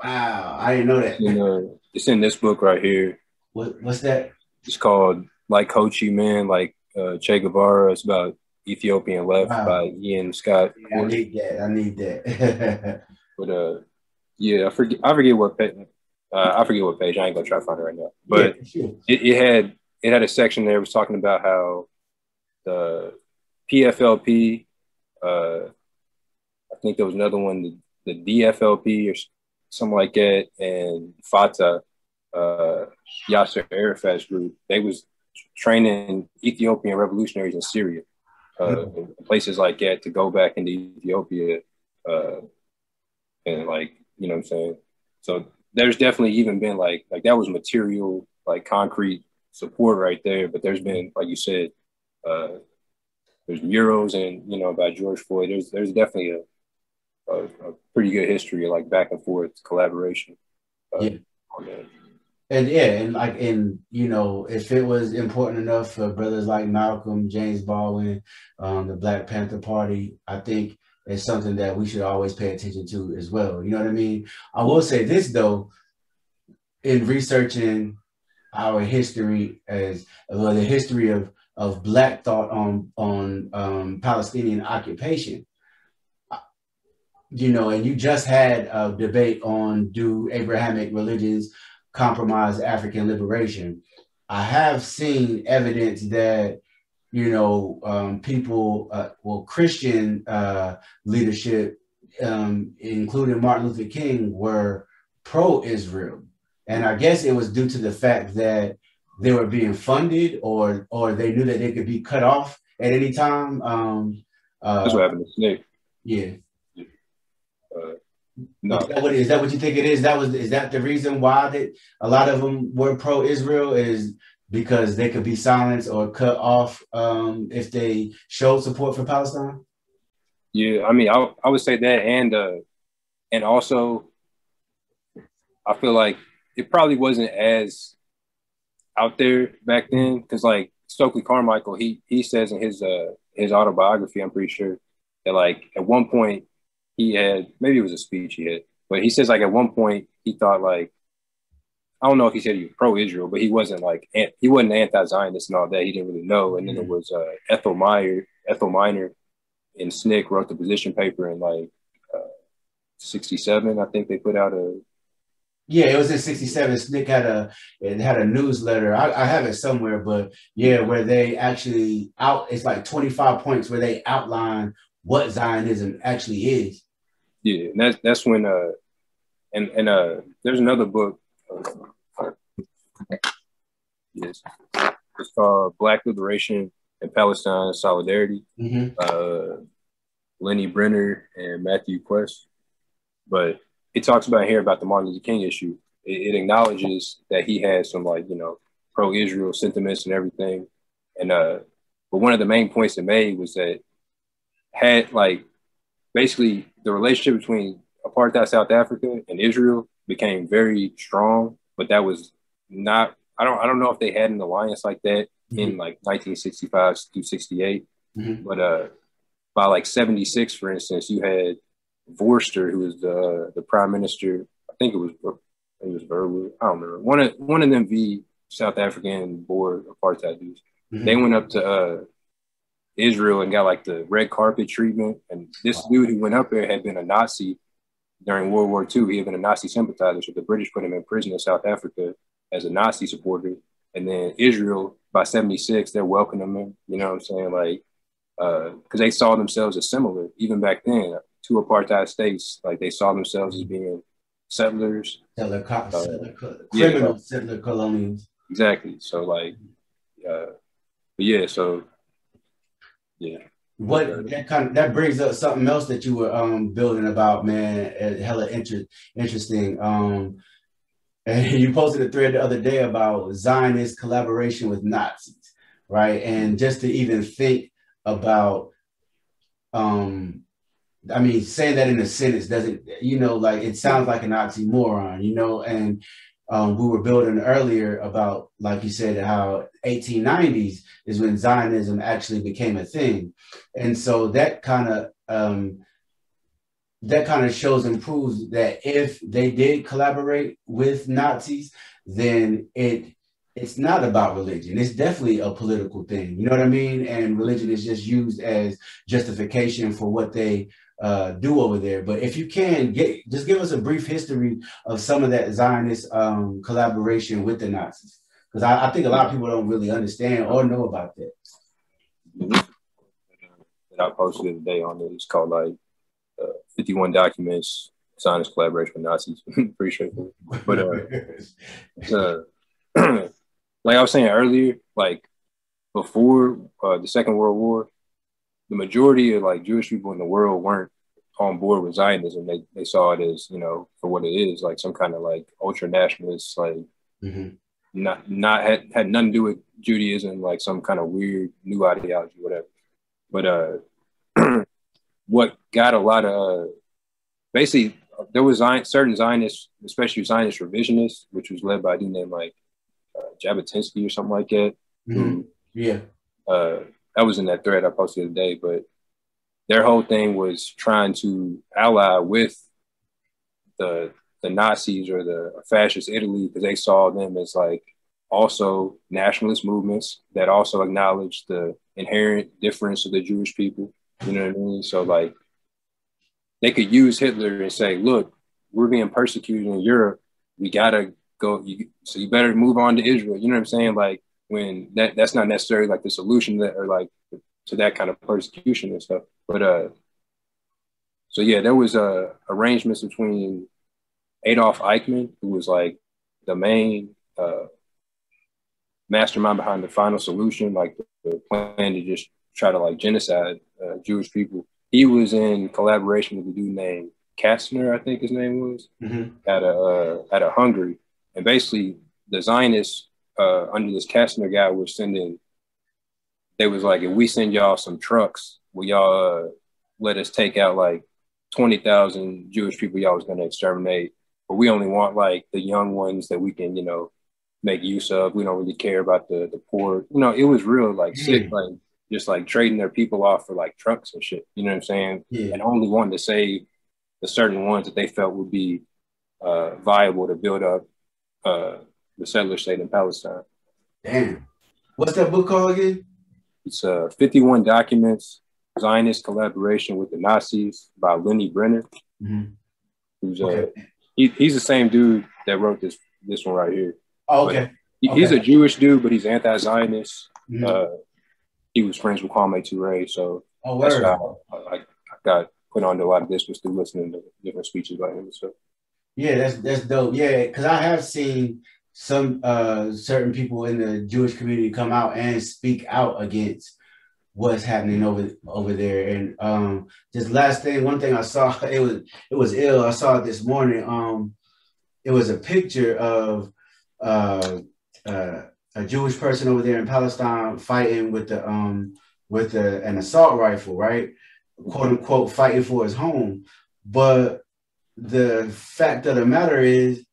Wow, I didn't know that. You know, it's in this book right here. What, what's that? It's called Like Ho Chi Minh, Like uh, Che Guevara. It's about Ethiopian Left wow. by Ian Scott. Yeah, I need that. I need that. But uh, yeah, I forget. I forget what page. Uh, I forget what page. I ain't gonna try to find it right now. But yeah, sure. it, it had it had a section there. It was talking about how the P F L P. Uh, I think there was another one, the, the D F L P or something like that, and Fatah, uh, Yasser Arafat's group, they was training Ethiopian revolutionaries in Syria, uh, in places like that, to go back into Ethiopia, uh, and like, you know what I'm saying? So there's definitely even been like, like that was material, like concrete support right there, but there's been, like you said, uh, there's murals and, you know, by George Floyd, there's, there's definitely a, A, a pretty good history of like back and forth collaboration. Uh, yeah. Okay. And yeah, and like, and you know, if it was important enough for brothers like Malcolm, James Baldwin, um, the Black Panther Party, I think it's something that we should always pay attention to as well. You know what I mean? I will say this though, in researching our history as well, the history of, of Black thought on, on um, Palestinian occupation, you know, and you just had a debate on do Abrahamic religions compromise African liberation. I have seen evidence that, you know, um, people, uh, well, Christian uh, leadership, um, including Martin Luther King, were pro-Israel. And I guess it was due to the fact that they were being funded, or or they knew that they could be cut off at any time. Um, uh, That's what happened to Snake. Yeah. Uh, no. Is that, what, is that what you think it is? That was is that the reason why that a lot of them were pro-Israel, is because they could be silenced or cut off um, if they showed support for Palestine? Yeah, I mean, I I would say that, and uh, and also, I feel like it probably wasn't as out there back then, because like Stokely Carmichael, he he says in his uh his autobiography, I'm pretty sure, that like at one point. He had, maybe it was a speech he had, but he says like at one point he thought like, I don't know if he said he was pro-Israel, but he wasn't like, he wasn't anti-Zionist and all that. He didn't really know. And then it was uh, Ethel Meyer, Ethel Miner and S N C C wrote the position paper in like uh, sixty-seven. I think they put out a. Yeah, it was in sixty-seven. S N C C had a, it had a newsletter. I, I have it somewhere, but yeah, where they actually out, it's like twenty-five points where they outline what Zionism actually is. Yeah, and that's that's when uh and and uh there's another book, uh, yes, it's called Black Liberation and Palestine Solidarity. Mm-hmm. uh Lenny Brenner and Matthew Quest, but it talks about here about the Martin Luther King issue. It, it acknowledges that he had some like, you know, pro-Israel sentiments and everything, and uh but one of the main points it made was that had like basically the relationship between apartheid South Africa and Israel became very strong, but that was not, I don't I don't know if they had an alliance like that mm-hmm. in like nineteen sixty-five through sixty-eight, mm-hmm. but uh by like seventy-six, for instance, you had Vorster, who was the the prime minister, I think it was it was Verwoerd, I don't remember, one of one of them v South African board apartheid dudes. Mm-hmm. They went up to uh Israel and got like the red carpet treatment. And this dude who went up there had been a Nazi during World War Two. He had been a Nazi sympathizer. So the British put him in prison in South Africa as a Nazi supporter. And then Israel, by seventy-six, they're welcoming him. You know what I'm saying? Like, because uh, they saw themselves as similar, even back then, two apartheid states, like they saw themselves as being settlers. Settler, uh, settler, criminal yeah. settler colonials. Exactly. So like, uh, but yeah, so, yeah. What that kind of that brings up something else that you were um building about, man. Hella inter interesting. Um, and you posted a thread the other day about Zionist collaboration with Nazis, right? And just to even think about, um, I mean, saying that in a sentence doesn't, you know, like it sounds like an oxymoron, you know. And um, we were building earlier about, like you said, how eighteen nineties is when Zionism actually became a thing. And so that kind of um, that kind of shows and proves that if they did collaborate with Nazis, then it it's not about religion. It's definitely a political thing. You know what I mean? And religion is just used as justification for what they uh, do over there. But if you can, get, just give us a brief history of some of that Zionist um, collaboration with the Nazis. Because I, I think a lot of people don't really understand or know about that. And I posted today on it. It's called like uh, fifty-one Documents, Zionist Collaboration with Nazis. Pretty straightforward. But uh, uh, like I was saying earlier, like before uh, the Second World War, the majority of like Jewish people in the world weren't on board with Zionism. They they saw it as, you know, for what it is, like some kind of like ultra nationalist, like. Mm-hmm. Not, not had, had nothing to do with Judaism, like some kind of weird new ideology, whatever. But uh, what got a lot of, uh, basically, there was Zion, certain Zionists, especially Zionist revisionists, which was led by a dude named like uh, Jabotinsky or something like that. Mm-hmm. Yeah. Uh, that was in that thread I posted today, but their whole thing was trying to ally with the the Nazis or the fascist Italy, because they saw them as like also nationalist movements that also acknowledged the inherent difference of the Jewish people. You know what I mean? So like they could use Hitler and say, look, we're being persecuted in Europe. We gotta go. You, so you better move on to Israel. You know what I'm saying? Like when that, that's not necessarily like the solution that, or like to that kind of persecution and stuff. But uh, so yeah, there was uh, arrangements between Adolf Eichmann, who was like the main uh, mastermind behind the final solution, like the plan to just try to like genocide uh, Jewish people. He was in collaboration with a dude named Kastner, I think his name was, mm-hmm. at a uh, at a Hungary, and basically the Zionists uh, under this Kastner guy were sending. They was like, if we send y'all some trucks, will y'all uh, let us take out like twenty thousand Jewish people y'all was going to exterminate? But we only want like the young ones that we can, you know, make use of. We don't really care about the, the poor. You know, it was real like sick, like just like trading their people off for like trucks and shit. You know what I'm saying? Yeah. And only wanted to save the certain ones that they felt would be uh, viable to build up uh, the settler state in Palestine. Damn. What's that book called again? It's uh, fifty-one Documents, Zionist Collaboration with the Nazis by Lenny Brenner. Mm-hmm. Who's okay. uh, he, he's the same dude that wrote this this one right here. Oh, okay. He, okay. He's a Jewish dude, but he's anti-Zionist. Mm-hmm. uh, he was friends with Kwame Ture, so oh, that's how I, I, I got put on to a lot of this was through listening to different speeches by him. So yeah, that's that's dope. Yeah, because I have seen some uh, certain people in the Jewish community come out and speak out against what's happening over over there. And um just last thing, one thing I saw, it was it was ill. I saw it this morning. Um it was a picture of uh, uh a Jewish person over there in Palestine fighting with the um with the, an assault rifle, right? Quote unquote, fighting for his home. But the fact of the matter is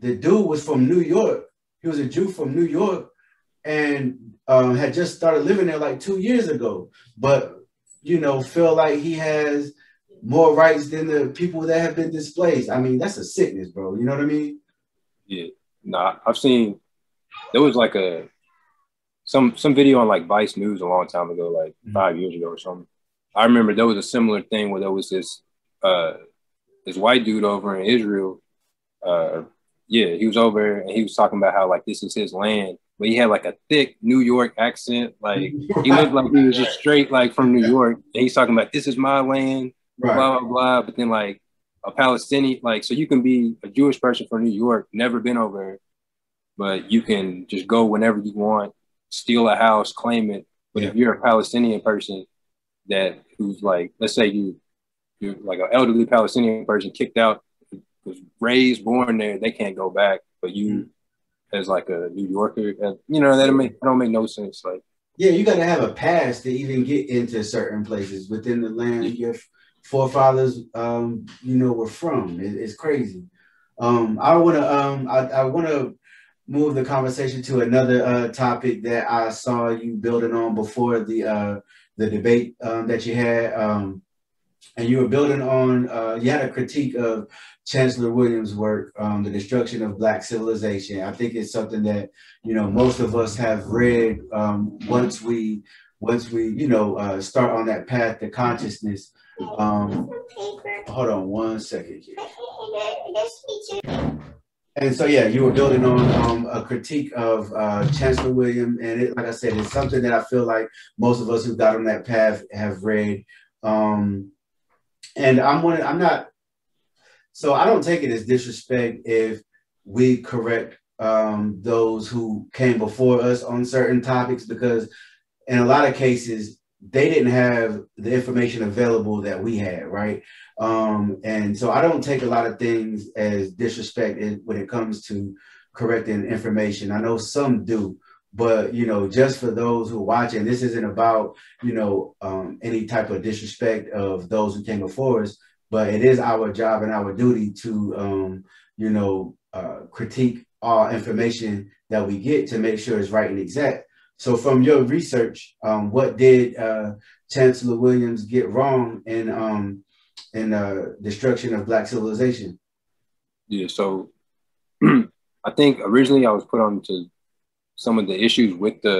the dude was from New York. He was a Jew from New York, and Um, had just started living there like two years ago, but, you know, feel like he has more rights than the people that have been displaced. I mean, that's a sickness, bro. You know what I mean? Yeah. No, nah, I've seen, there was like a, some some video on like Vice News a long time ago, like mm-hmm. five years ago or something. I remember there was a similar thing where there was this uh, this white dude over in Israel. Uh, yeah, he was over and he was talking about how like this is his land, but he had like a thick New York accent. Like he looked like he was just straight like from New York. And he's talking about this is my land, right. blah blah blah. But then like a Palestinian, like so you can be a Jewish person from New York, never been over, but you can just go whenever you want, steal a house, claim it. But yeah. if you're a Palestinian person that who's like, let's say you, you're like an elderly Palestinian person kicked out, was raised, born there, they can't go back. But you, mm-hmm. as like a New Yorker, uh, you know, that make, don't make no sense. Like, yeah, you got to have a pass to even get into certain places within the land yeah. your forefathers, um, you know, were from. It, it's crazy. Um, I want to, um, I, I want to move the conversation to another uh, topic that I saw you building on before the uh, the debate um, that you had. Um, And you were building on, uh, you had a critique of Chancellor Williams' work, um, The Destruction of Black Civilization. I think it's something that, you know, most of us have read um, once we, once we, you know, uh, start on that path to consciousness. Um, hold on one second. And so, yeah, you were building on um, a critique of uh, Chancellor Williams. And it, like I said, it's something that I feel like most of us who got on that path have read. Um, And I'm one, I'm not, so I don't take it as disrespect if we correct um, those who came before us on certain topics, because in a lot of cases, they didn't have the information available that we had, right? Um, and so I don't take a lot of things as disrespect when it comes to correcting information. I know some do. But, you know, just for those who are watching, this isn't about, you know, um, any type of disrespect of those who came before us, but it is our job and our duty to, um, you know, uh, critique all information that we get to make sure it's right and exact. So from your research, um, what did uh, Chancellor Williams get wrong in, um, in uh, Destruction of Black Civilization? Yeah, so I think originally I was put on to some of the issues with the,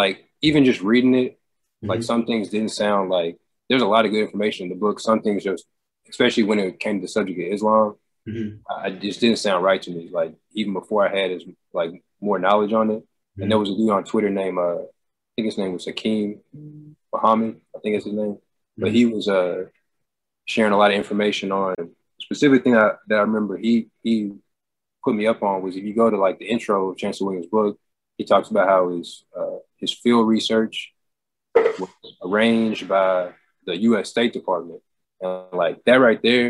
like, even just reading it, mm-hmm. like some things didn't sound like, there's a lot of good information in the book. Some things just, especially when it came to the subject of Islam, mm-hmm. I just didn't sound right to me. Like even before I had as like more knowledge on it. Mm-hmm. And there was a dude on Twitter named, uh, I think his name was Hakeem Muhammad, I think that's his name. Mm-hmm. But he was uh, sharing a lot of information on specific thing I, that I remember he, he put me up on was if you go to like the intro of Chancellor Williams' book, he talks about how his uh, his field research was arranged by the U S State Department, and like that right there,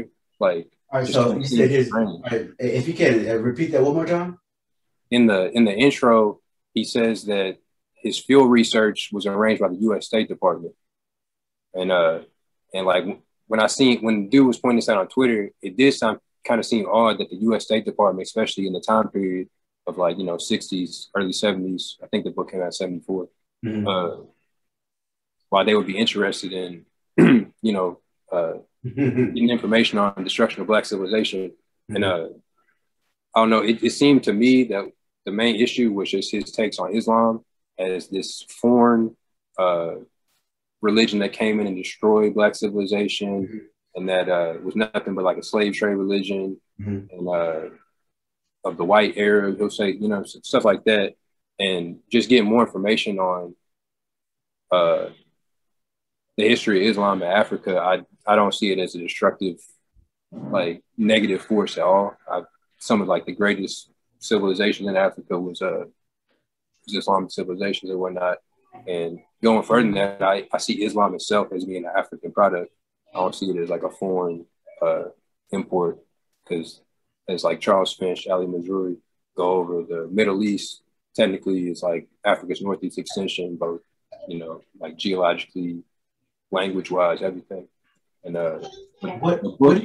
like. All right, so you said his, right, if you can uh, repeat that one more time. In the in the intro, he says that his field research was arranged by the U S State Department, and uh and like when I seen when the dude was pointing this out on Twitter, it did sound kind of seemed odd that the U S State Department, especially in the time period of like, you know, sixties, early seventies, I think the book came out in seventy-four, mm-hmm. uh, why they would be interested in, you know, uh, getting information on destruction of Black civilization. Mm-hmm. And uh, I don't know, it, it seemed to me that the main issue was just his takes on Islam as this foreign uh, religion that came in and destroyed Black civilization, mm-hmm. and that uh, was nothing but like a slave trade religion, mm-hmm. and uh, of the white Arab, he'll say, you know, stuff like that, and just get more information on uh, the history of Islam in Africa. I, I don't see it as a destructive, like negative force at all. I, some of like the greatest civilizations in Africa was uh, Islamic civilizations and whatnot. And going further than that, I, I see Islam itself as being an African product. I don't see it as like a foreign uh, import, because as like Charles Finch, Ali Mazrui go over, the Middle East technically is like Africa's Northeast extension, both, you know, like geologically, language-wise, everything. And uh, what? what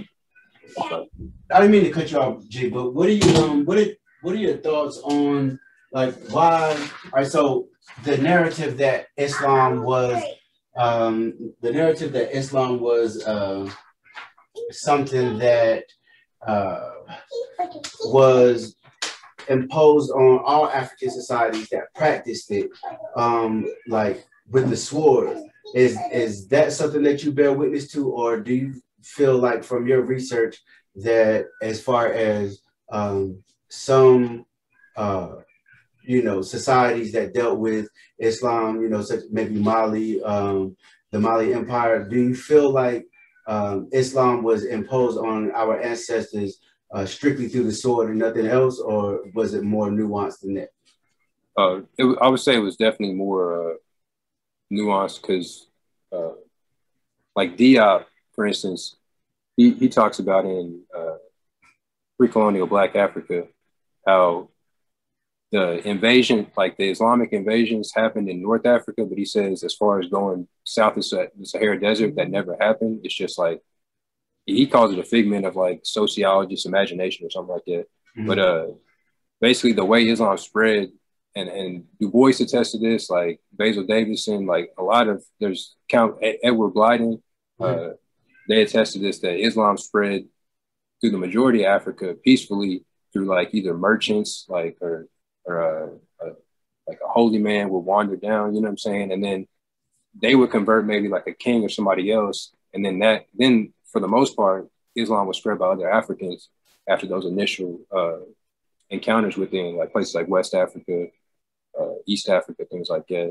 I didn't mean to cut you off, Jay, but what are you um, what are, what are your thoughts on like why? All right, so the narrative that Islam was. Um, the narrative that Islam was uh, something that uh, was imposed on all African societies that practiced it, um, like with the sword. Is, is that something that you bear witness to, or do you feel like from your research that as far as um, some, uh, you know, societies that dealt with Islam, you know, such maybe Mali, um, the Mali Empire, do you feel like um, Islam was imposed on our ancestors Uh, strictly through the sword and nothing else, or was it more nuanced than that? Uh, it, I would say it was definitely more uh, nuanced because, uh, like Diop, for instance, he, he talks about in uh, pre-colonial Black Africa how the invasion, like the Islamic invasions, happened in North Africa, but he says as far as going south of the Sahara Desert, that never happened. It's just like, he calls it a figment of like sociologists' imagination or something like that. Mm-hmm. But uh, basically the way Islam spread, and, and Du Bois attested this, like Basil Davidson, like a lot of, there's Count Edward Blyton, uh, mm-hmm. they attested this, that Islam spread through the majority of Africa peacefully through like either merchants, like, or, or uh, uh, like a holy man would wander down, you know what I'm saying? And then they would convert maybe like a king or somebody else. And then that, then, for the most part, Islam was spread by other Africans after those initial uh, encounters within like places like West Africa, uh, East Africa, things like that.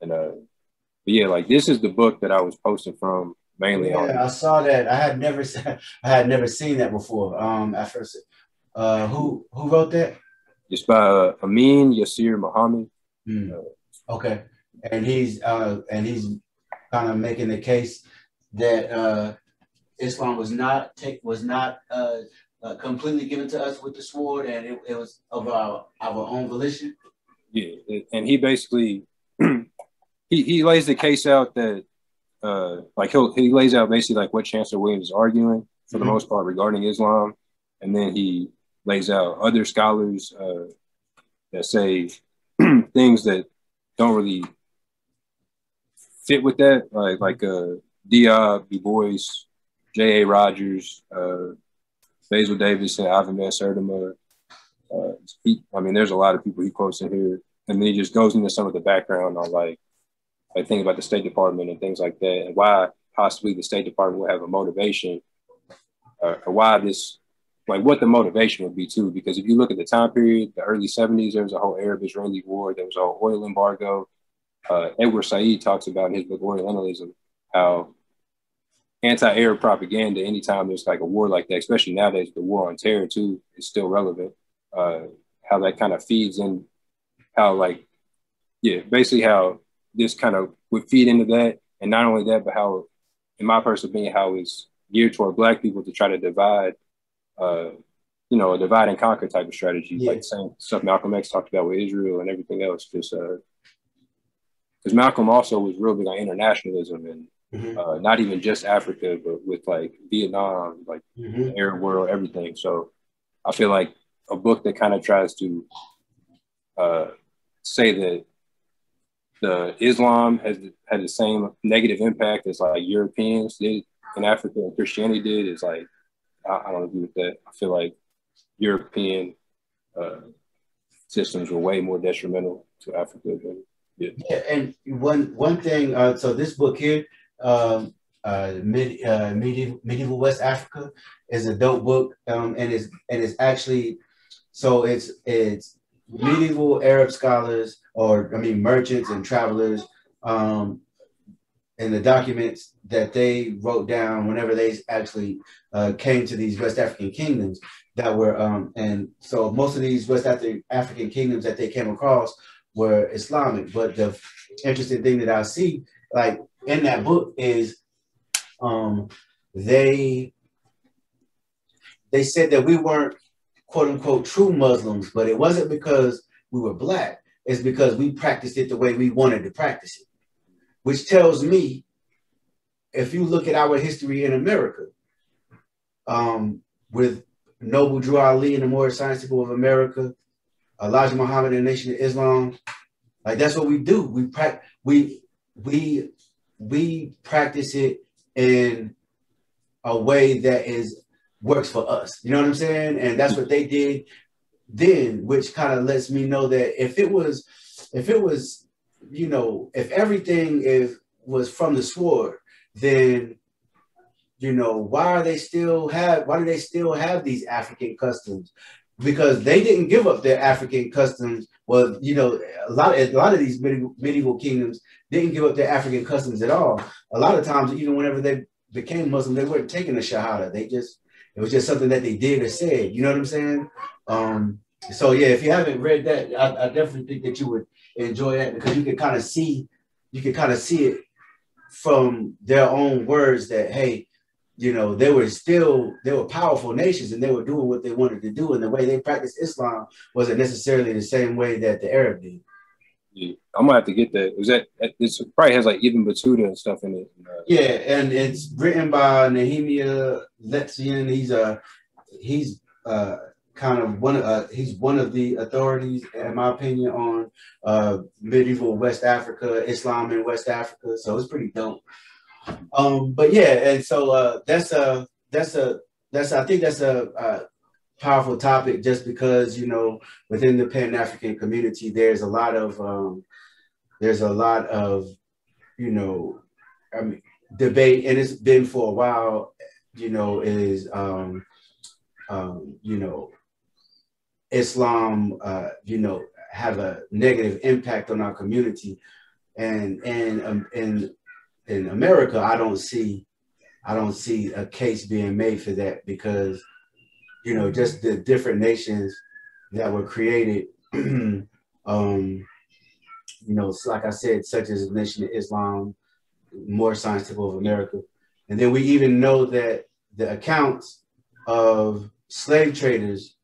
And uh, but yeah, like this is the book that I was posting from mainly. Yeah, on. I saw that. I had never, I had never seen that before. Um, at first, uh, who who wrote that? It's by uh, Amin Yasir Muhammad. Mm. Uh, okay, and he's uh, and he's kind of making the case that. Uh, Islam was not take, was not uh, uh, completely given to us with the sword, and it, it was of our, our own volition. Yeah, it, and he basically he he lays the case out that uh, like he he lays out basically like what Chancellor Williams is arguing for mm-hmm. the most part regarding Islam, and then he lays out other scholars uh, that say things that don't really fit with that, like like uh, Diop, Du Bois, J A. Rogers, uh, Basil Davidson, Ivan Van Sertima. Uh, he, I mean, there's a lot of people he quotes in here. And then he just goes into some of the background on like, like things about the State Department and things like that, and why possibly the State Department would have a motivation, uh, or why this, like what the motivation would be too. Because if you look at the time period, the early seventies, there was a whole Arab-Israeli war, there was a whole oil embargo. Uh, Edward Said talks about in his book, Orientalism, how anti-Arab propaganda, anytime there's like a war like that, especially nowadays, the war on terror too, is still relevant. Uh, how that kind of feeds in, how like, yeah, basically how this kind of would feed into that. And not only that, but how, in my personal opinion, how it's geared toward Black people to try to divide, uh, you know, a divide and conquer type of strategy. Yeah. Like same stuff Malcolm X talked about with Israel and everything else. Just uh, because Malcolm also was real big on internationalism and Mm-hmm. Uh, not even just Africa, but with like Vietnam, like mm-hmm. the Arab world, everything. So I feel like a book that kind of tries to uh, say that the Islam has had the same negative impact as like Europeans did in Africa and Christianity did is like, I, I don't agree with that. I feel like European uh, systems were way more detrimental to Africa than yeah. yeah and one, one thing, uh, so this book here, Um, uh, mid, uh, medieval, medieval West Africa is a dope book, um, and it's and it's actually so it's it's medieval Arab scholars or I mean merchants and travelers, um, and the documents that they wrote down whenever they actually uh, came to these West African kingdoms that were um, and so most of these West Afri- African kingdoms that they came across were Islamic. But the interesting thing that I see like. in that book is um, they they said that we weren't quote unquote true Muslims, but it wasn't because we were Black. It's because we practiced it the way we wanted to practice it, which tells me if you look at our history in America um, with Noble Drew Ali and the Moorish Science People of America, Elijah Muhammad and the Nation of Islam, like that's what we do. We pra- we we We practice it in a way that is works for us. You know what I'm saying? And that's what they did then, which kind of lets me know that if it was, if it was, you know, if everything is, was from the sword, then, you know, why are they still have, why do they still have these African customs? Because they didn't give up their African customs. Well, you know, a lot, a lot of these medieval, medieval kingdoms didn't give up their African customs at all. A lot of times, even whenever they became Muslim, they weren't taking a Shahada. They just, it was just something that they did or said. You know what I'm saying? Um, so, yeah, if you haven't read that, I, I definitely think that you would enjoy that, because you can kind of see, you can kind of see it from their own words that, hey, you know, they were still, they were powerful nations, and they were doing what they wanted to do, and the way they practiced Islam wasn't necessarily the same way that the Arab did. Yeah, I'm gonna have to get that. It was that, it's, it probably has like Ibn Battuta and stuff in it. Yeah, and it's written by Nehemia Letzian. He's a, he's uh kind of one, uh, he's one of the authorities, in my opinion, on uh medieval West Africa, Islam in West Africa. So it's pretty dope. Um, but yeah, and so uh, that's a that's a that's I think that's a, a powerful topic, just because, you know, within the Pan-African community, there's a lot of um, there's a lot of you know I mean, debate, and it's been for a while. You know, is um, um, you know Islam uh, you know have a negative impact on our community, and and um, and. In America, I don't see, I don't see a case being made for that, because, you know, just the different nations that were created, um, you know, like I said, such as the Nation of Islam, more science tip of America, and then we even know that the accounts of slave traders,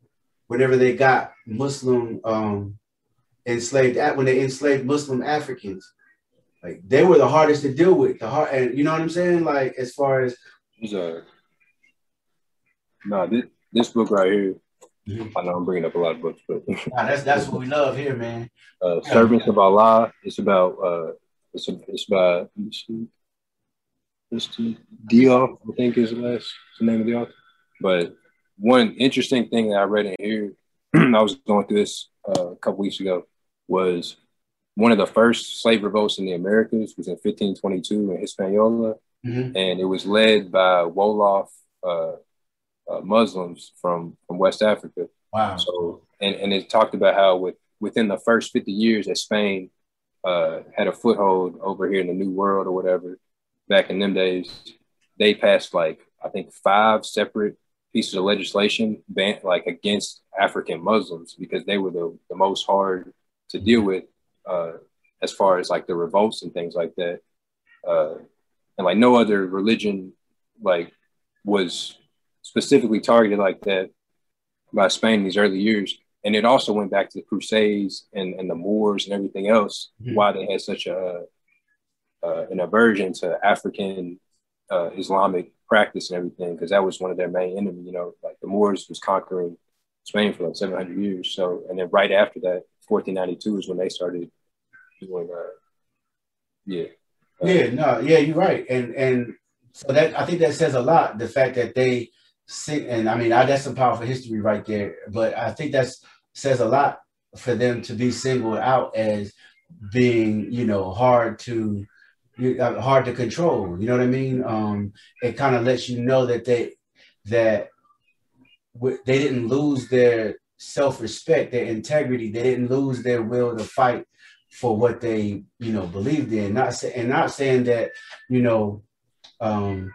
whenever they got Muslim um, enslaved, when they enslaved Muslim Africans, like, they were the hardest to deal with. The hard, and you know what I'm saying? Like, as far as... No, nah, this, this book right here, mm-hmm. I know I'm bringing up a lot of books, but... nah, that's that's what we love here, man. Uh, Servants of Allah, it's about... Uh, it's, it's by... Mister Diop, I think is the, last, is the name of the author. But one interesting thing that I read in here, I was going through this uh, a couple weeks ago, was... one of the first slave revolts in the Americas was in fifteen twenty-two in Hispaniola, mm-hmm. and it was led by Wolof uh, uh, Muslims from, from West Africa. Wow! So, and, and it talked about how with, within the first fifty years that Spain uh, had a foothold over here in the New World or whatever, back in them days, they passed like, I think five separate pieces of legislation ban like against African Muslims, because they were the, the most hard to deal with. Uh, as far as like the revolts and things like that, uh, and like no other religion like was specifically targeted like that by Spain in these early years. And it also went back to the Crusades and, and the Moors and everything else, mm-hmm. why they had such a uh, an aversion to African uh, Islamic practice and everything, because that was one of their main enemies. You know, like the Moors was conquering Spain for like seven hundred years. So, and then right after that, fourteen ninety-two is when they started doing, uh, yeah. Uh, yeah, no, yeah, you're right. And and so that, I think that says a lot, the fact that they sit, and I mean, I, that's some powerful history right there, but I think that says a lot for them to be singled out as being, you know, hard to, hard to control, you know what I mean? Um, it kind of lets you know that they, that w they didn't lose their self-respect, their integrity. They didn't lose their will to fight for what they, you know, believed in. Not say, and not saying that, you know, um,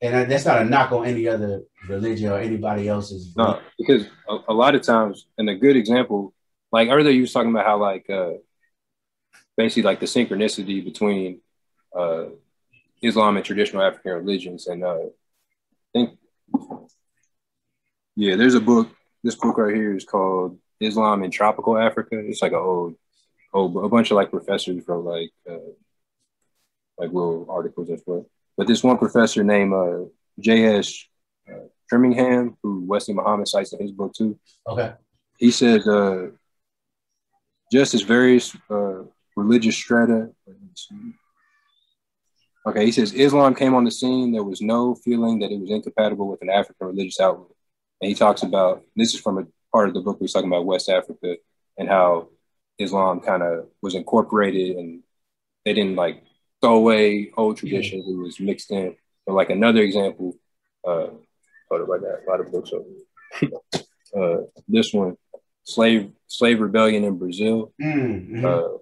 and I, that's not a knock on any other religion or anybody else's. No, because a, a lot of times, and a good example, like earlier you was talking about how like uh, basically like the synchronicity between uh, Islam and traditional African religions, and uh, I think, yeah, there's a book. This book right here is called Islam in Tropical Africa. It's like an old, old, a bunch of like professors from like, uh, like little articles as well. But this one professor named uh, J S Uh, Trimingham, who Wesley Muhammad cites in his book too. Okay. He says, uh, just as various uh, religious strata. Okay, he says, Islam came on the scene. There was no feeling that it was incompatible with an African religious outlook. And he talks about, this is from a part of the book, we was talking about West Africa and how Islam kind of was incorporated, and they didn't like throw away old traditions. It was mixed in. But like another example, uh, hold up, I got a lot of books over. uh, this one, slave slave rebellion in Brazil. Mm-hmm. uh,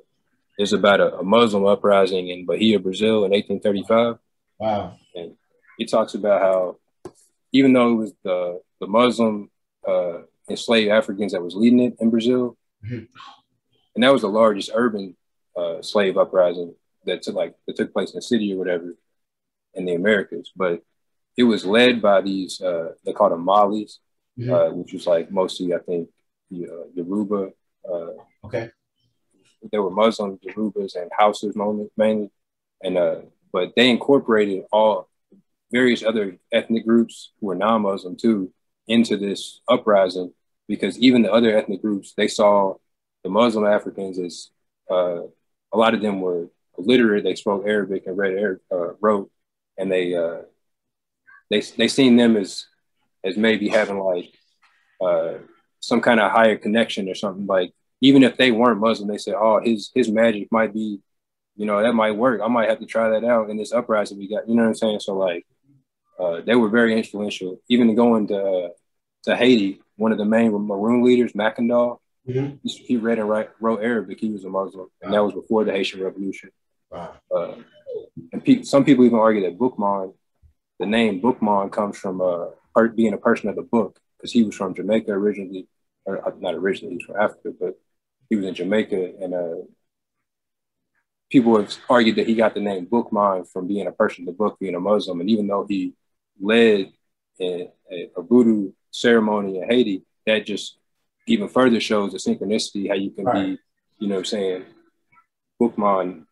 it's about a, a Muslim uprising in Bahia, Brazil, in eighteen thirty-five. Wow. And it talks about how, even though it was the the Muslim uh, enslaved Africans that was leading it in Brazil, mm-hmm. and that was the largest urban uh, slave uprising that took like that took place in the city or whatever in the Americas, but it was led by these uh, they called them Malis, mm-hmm. uh, which was like mostly I think the uh, Yoruba. Uh, okay. There were Muslims, Yorubas, and Hausas mainly, and uh, but they incorporated all various other ethnic groups who were non-Muslim too into this uprising, because even the other ethnic groups, they saw the Muslim Africans as uh, a lot of them were illiterate. They spoke Arabic and read uh, wrote, and they uh, they they seen them as as maybe having like uh, some kind of higher connection or something. Like even if they weren't Muslim, they said, "Oh, his his magic might be, you know, that might work. I might have to try that out in this uprising we got." You know what I'm saying? So like. Uh, they were very influential. Even going to uh, to Haiti, one of the main Maroon leaders, Mackendal, mm-hmm. he, he read and write, wrote Arabic. He was a Muslim, wow. and that was before the Haitian Revolution. Wow. Uh, and pe some people even argue that Boukman, the name Boukman, comes from uh, being a person of the book, because he was from Jamaica originally, or not originally, he was from Africa, but he was in Jamaica, and uh, people have argued that he got the name Boukman from being a person of the book, being a Muslim, and even though he led a, a, a voodoo ceremony in Haiti, that just even further shows the synchronicity, how you can right. be, you know what I'm saying, Boukman,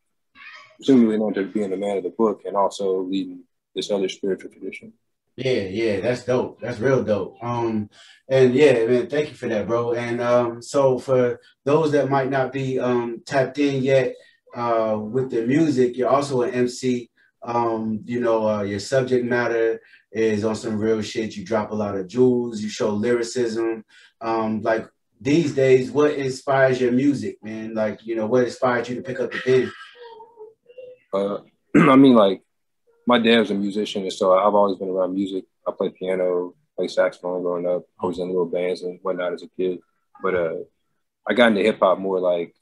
presumably known to being the man of the book and also leading this other spiritual tradition. Yeah, yeah, that's dope. That's real dope. Um, and yeah, man, thank you for that, bro. And um, so for those that might not be um, tapped in yet uh, with the music, you're also an M C. Um, you know, uh, your subject matter is on some real shit. You drop a lot of jewels, you show lyricism. Um, like these days, what inspires your music, man? Like, you know, what inspired you to pick up the pen? Uh, I mean, like, my dad was a musician, and so I've always been around music. I played piano, played saxophone growing up. I was in little bands and whatnot as a kid. But uh, I got into hip hop more like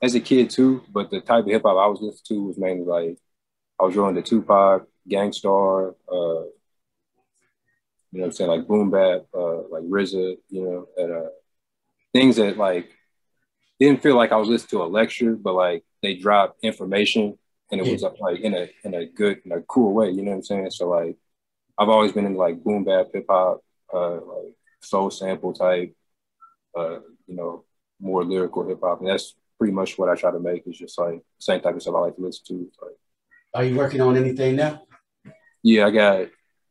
as a kid too, but the type of hip hop I was listening to was mainly like, I was drawing to Tupac, Gangstar, uh, you know what I'm saying, like Boom Bap, uh, like R Z A, you know, and uh, things that like didn't feel like I was listening to a lecture, but like they dropped information and it was like in a in a good in a cool way, you know what I'm saying? So like I've always been into like Boom Bap, hip hop, uh, like soul sample type, uh, you know, more lyrical hip hop, and that's pretty much what I try to make. Is just like same type of stuff I like to listen to, like. Are you working on anything now? Yeah, I got it.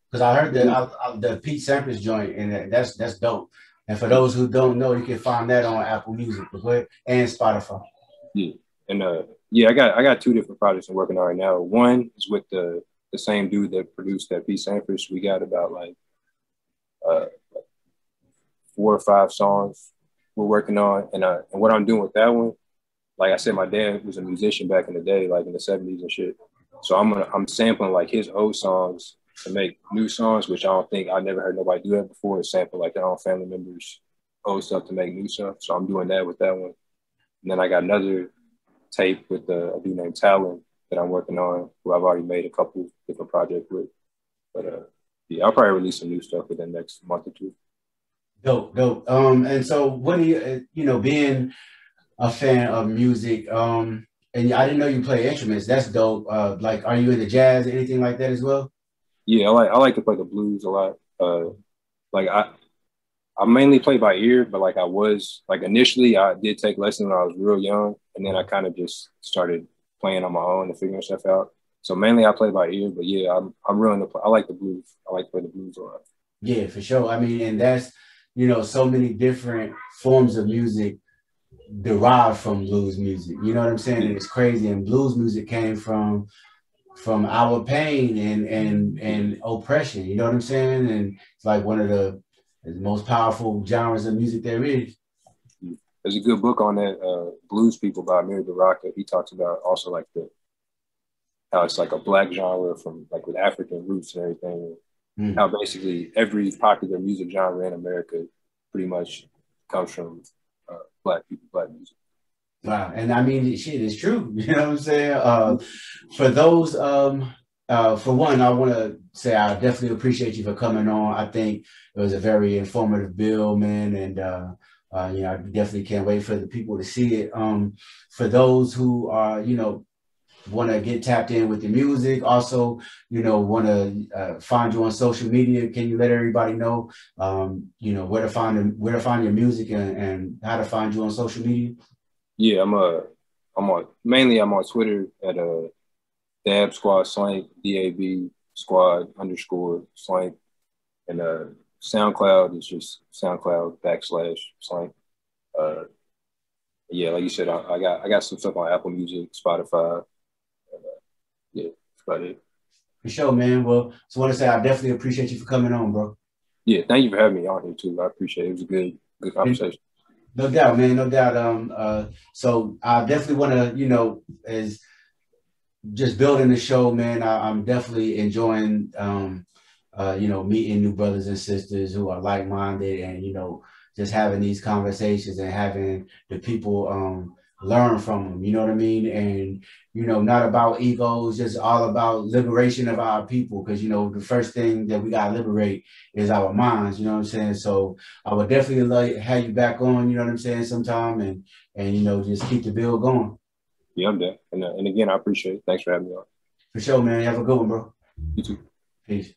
Because I heard that I, I, the Pete Sampras joint, and that, that's that's dope. And for those who don't know, you can find that on Apple Music and Spotify. Yeah, and uh, yeah, I got I got two different projects I'm working on right now. One is with the the same dude that produced that Pete Sampras. We got about like uh, four or five songs we're working on, and uh, and what I'm doing with that one, like I said, my dad was a musician back in the day, like in the seventies and shit. So I'm gonna, I'm sampling like his old songs to make new songs, which I don't think I never heard nobody do that before. Sample like their own family members' old stuff to make new stuff. So I'm doing that with that one. And then I got another tape with a, a dude named Talon that I'm working on, who I've already made a couple different projects with. But uh, yeah, I'll probably release some new stuff within the next month or two. Dope, dope. Um, and so what do you, you know, being a fan of music, um. And I didn't know you play instruments. That's dope. Uh, like, are you into jazz or anything like that as well? Yeah, I like I like to play the blues a lot. Uh, like I, I mainly play by ear, but like I was like initially I did take lessons when I was real young, and then I kind of just started playing on my own and figuring stuff out. So mainly I play by ear, but yeah, I'm I'm really into play. I like the blues. I like to play the blues a lot. Yeah, for sure. I mean, and that's, you know, so many different forms of music derived from blues music, you know what I'm saying? And it's crazy. And blues music came from from our pain and and and oppression, you know what I'm saying? And it's like one of the It's the most powerful genres of music there is. There's a good book on that, uh, Blues People by Amir Baraka. He talks about also like the, how it's like a black genre from like with African roots and everything. Mm. How basically every popular music genre in America pretty much comes from uh, black people, black music. Wow, and I mean, shit, it's true. You know what I'm saying? Uh, for those, um, uh, for one, I want to say I definitely appreciate you for coming on. I think it was a very informative bill, man, and uh, uh, you know, I definitely can't wait for the people to see it. Um, for those who are, you know, want to get tapped in with the music, also, you know, want to uh, find you on social media, can you let everybody know, um, you know, where to find where to find your music and, and how to find you on social media? Yeah, I'm uh, I'm on mainly I'm on Twitter at uh, Dab Squad Slank, D A B Squad underscore Slank, and uh, SoundCloud is just SoundCloud backslash Slank. Uh, yeah, like you said, I, I got I got some stuff on Apple Music, Spotify. And, uh, yeah, that's about it. For sure, man. Well, so I want to say I definitely appreciate you for coming on, bro. Yeah, thank you for having me on here too. I appreciate it. It was a good good conversation. No doubt, man. No doubt. Um. Uh. So I definitely want to, you know, as just building the show, man. I, I'm definitely enjoying, um, uh, you know, meeting new brothers and sisters who are like-minded, and you know, just having these conversations and having the people, um, learn from them. You know what I mean? And you know, not about egos, just all about liberation of our people. Because you know, the first thing that we gotta liberate is our minds. You know what I'm saying? So I would definitely like have you back on. You know what I'm saying? Sometime, and and you know, just keep the bill going. Yeah, I'm there. And uh, and again, I appreciate it. Thanks for having me on. For sure, man. Have a good one, bro. You too. Peace.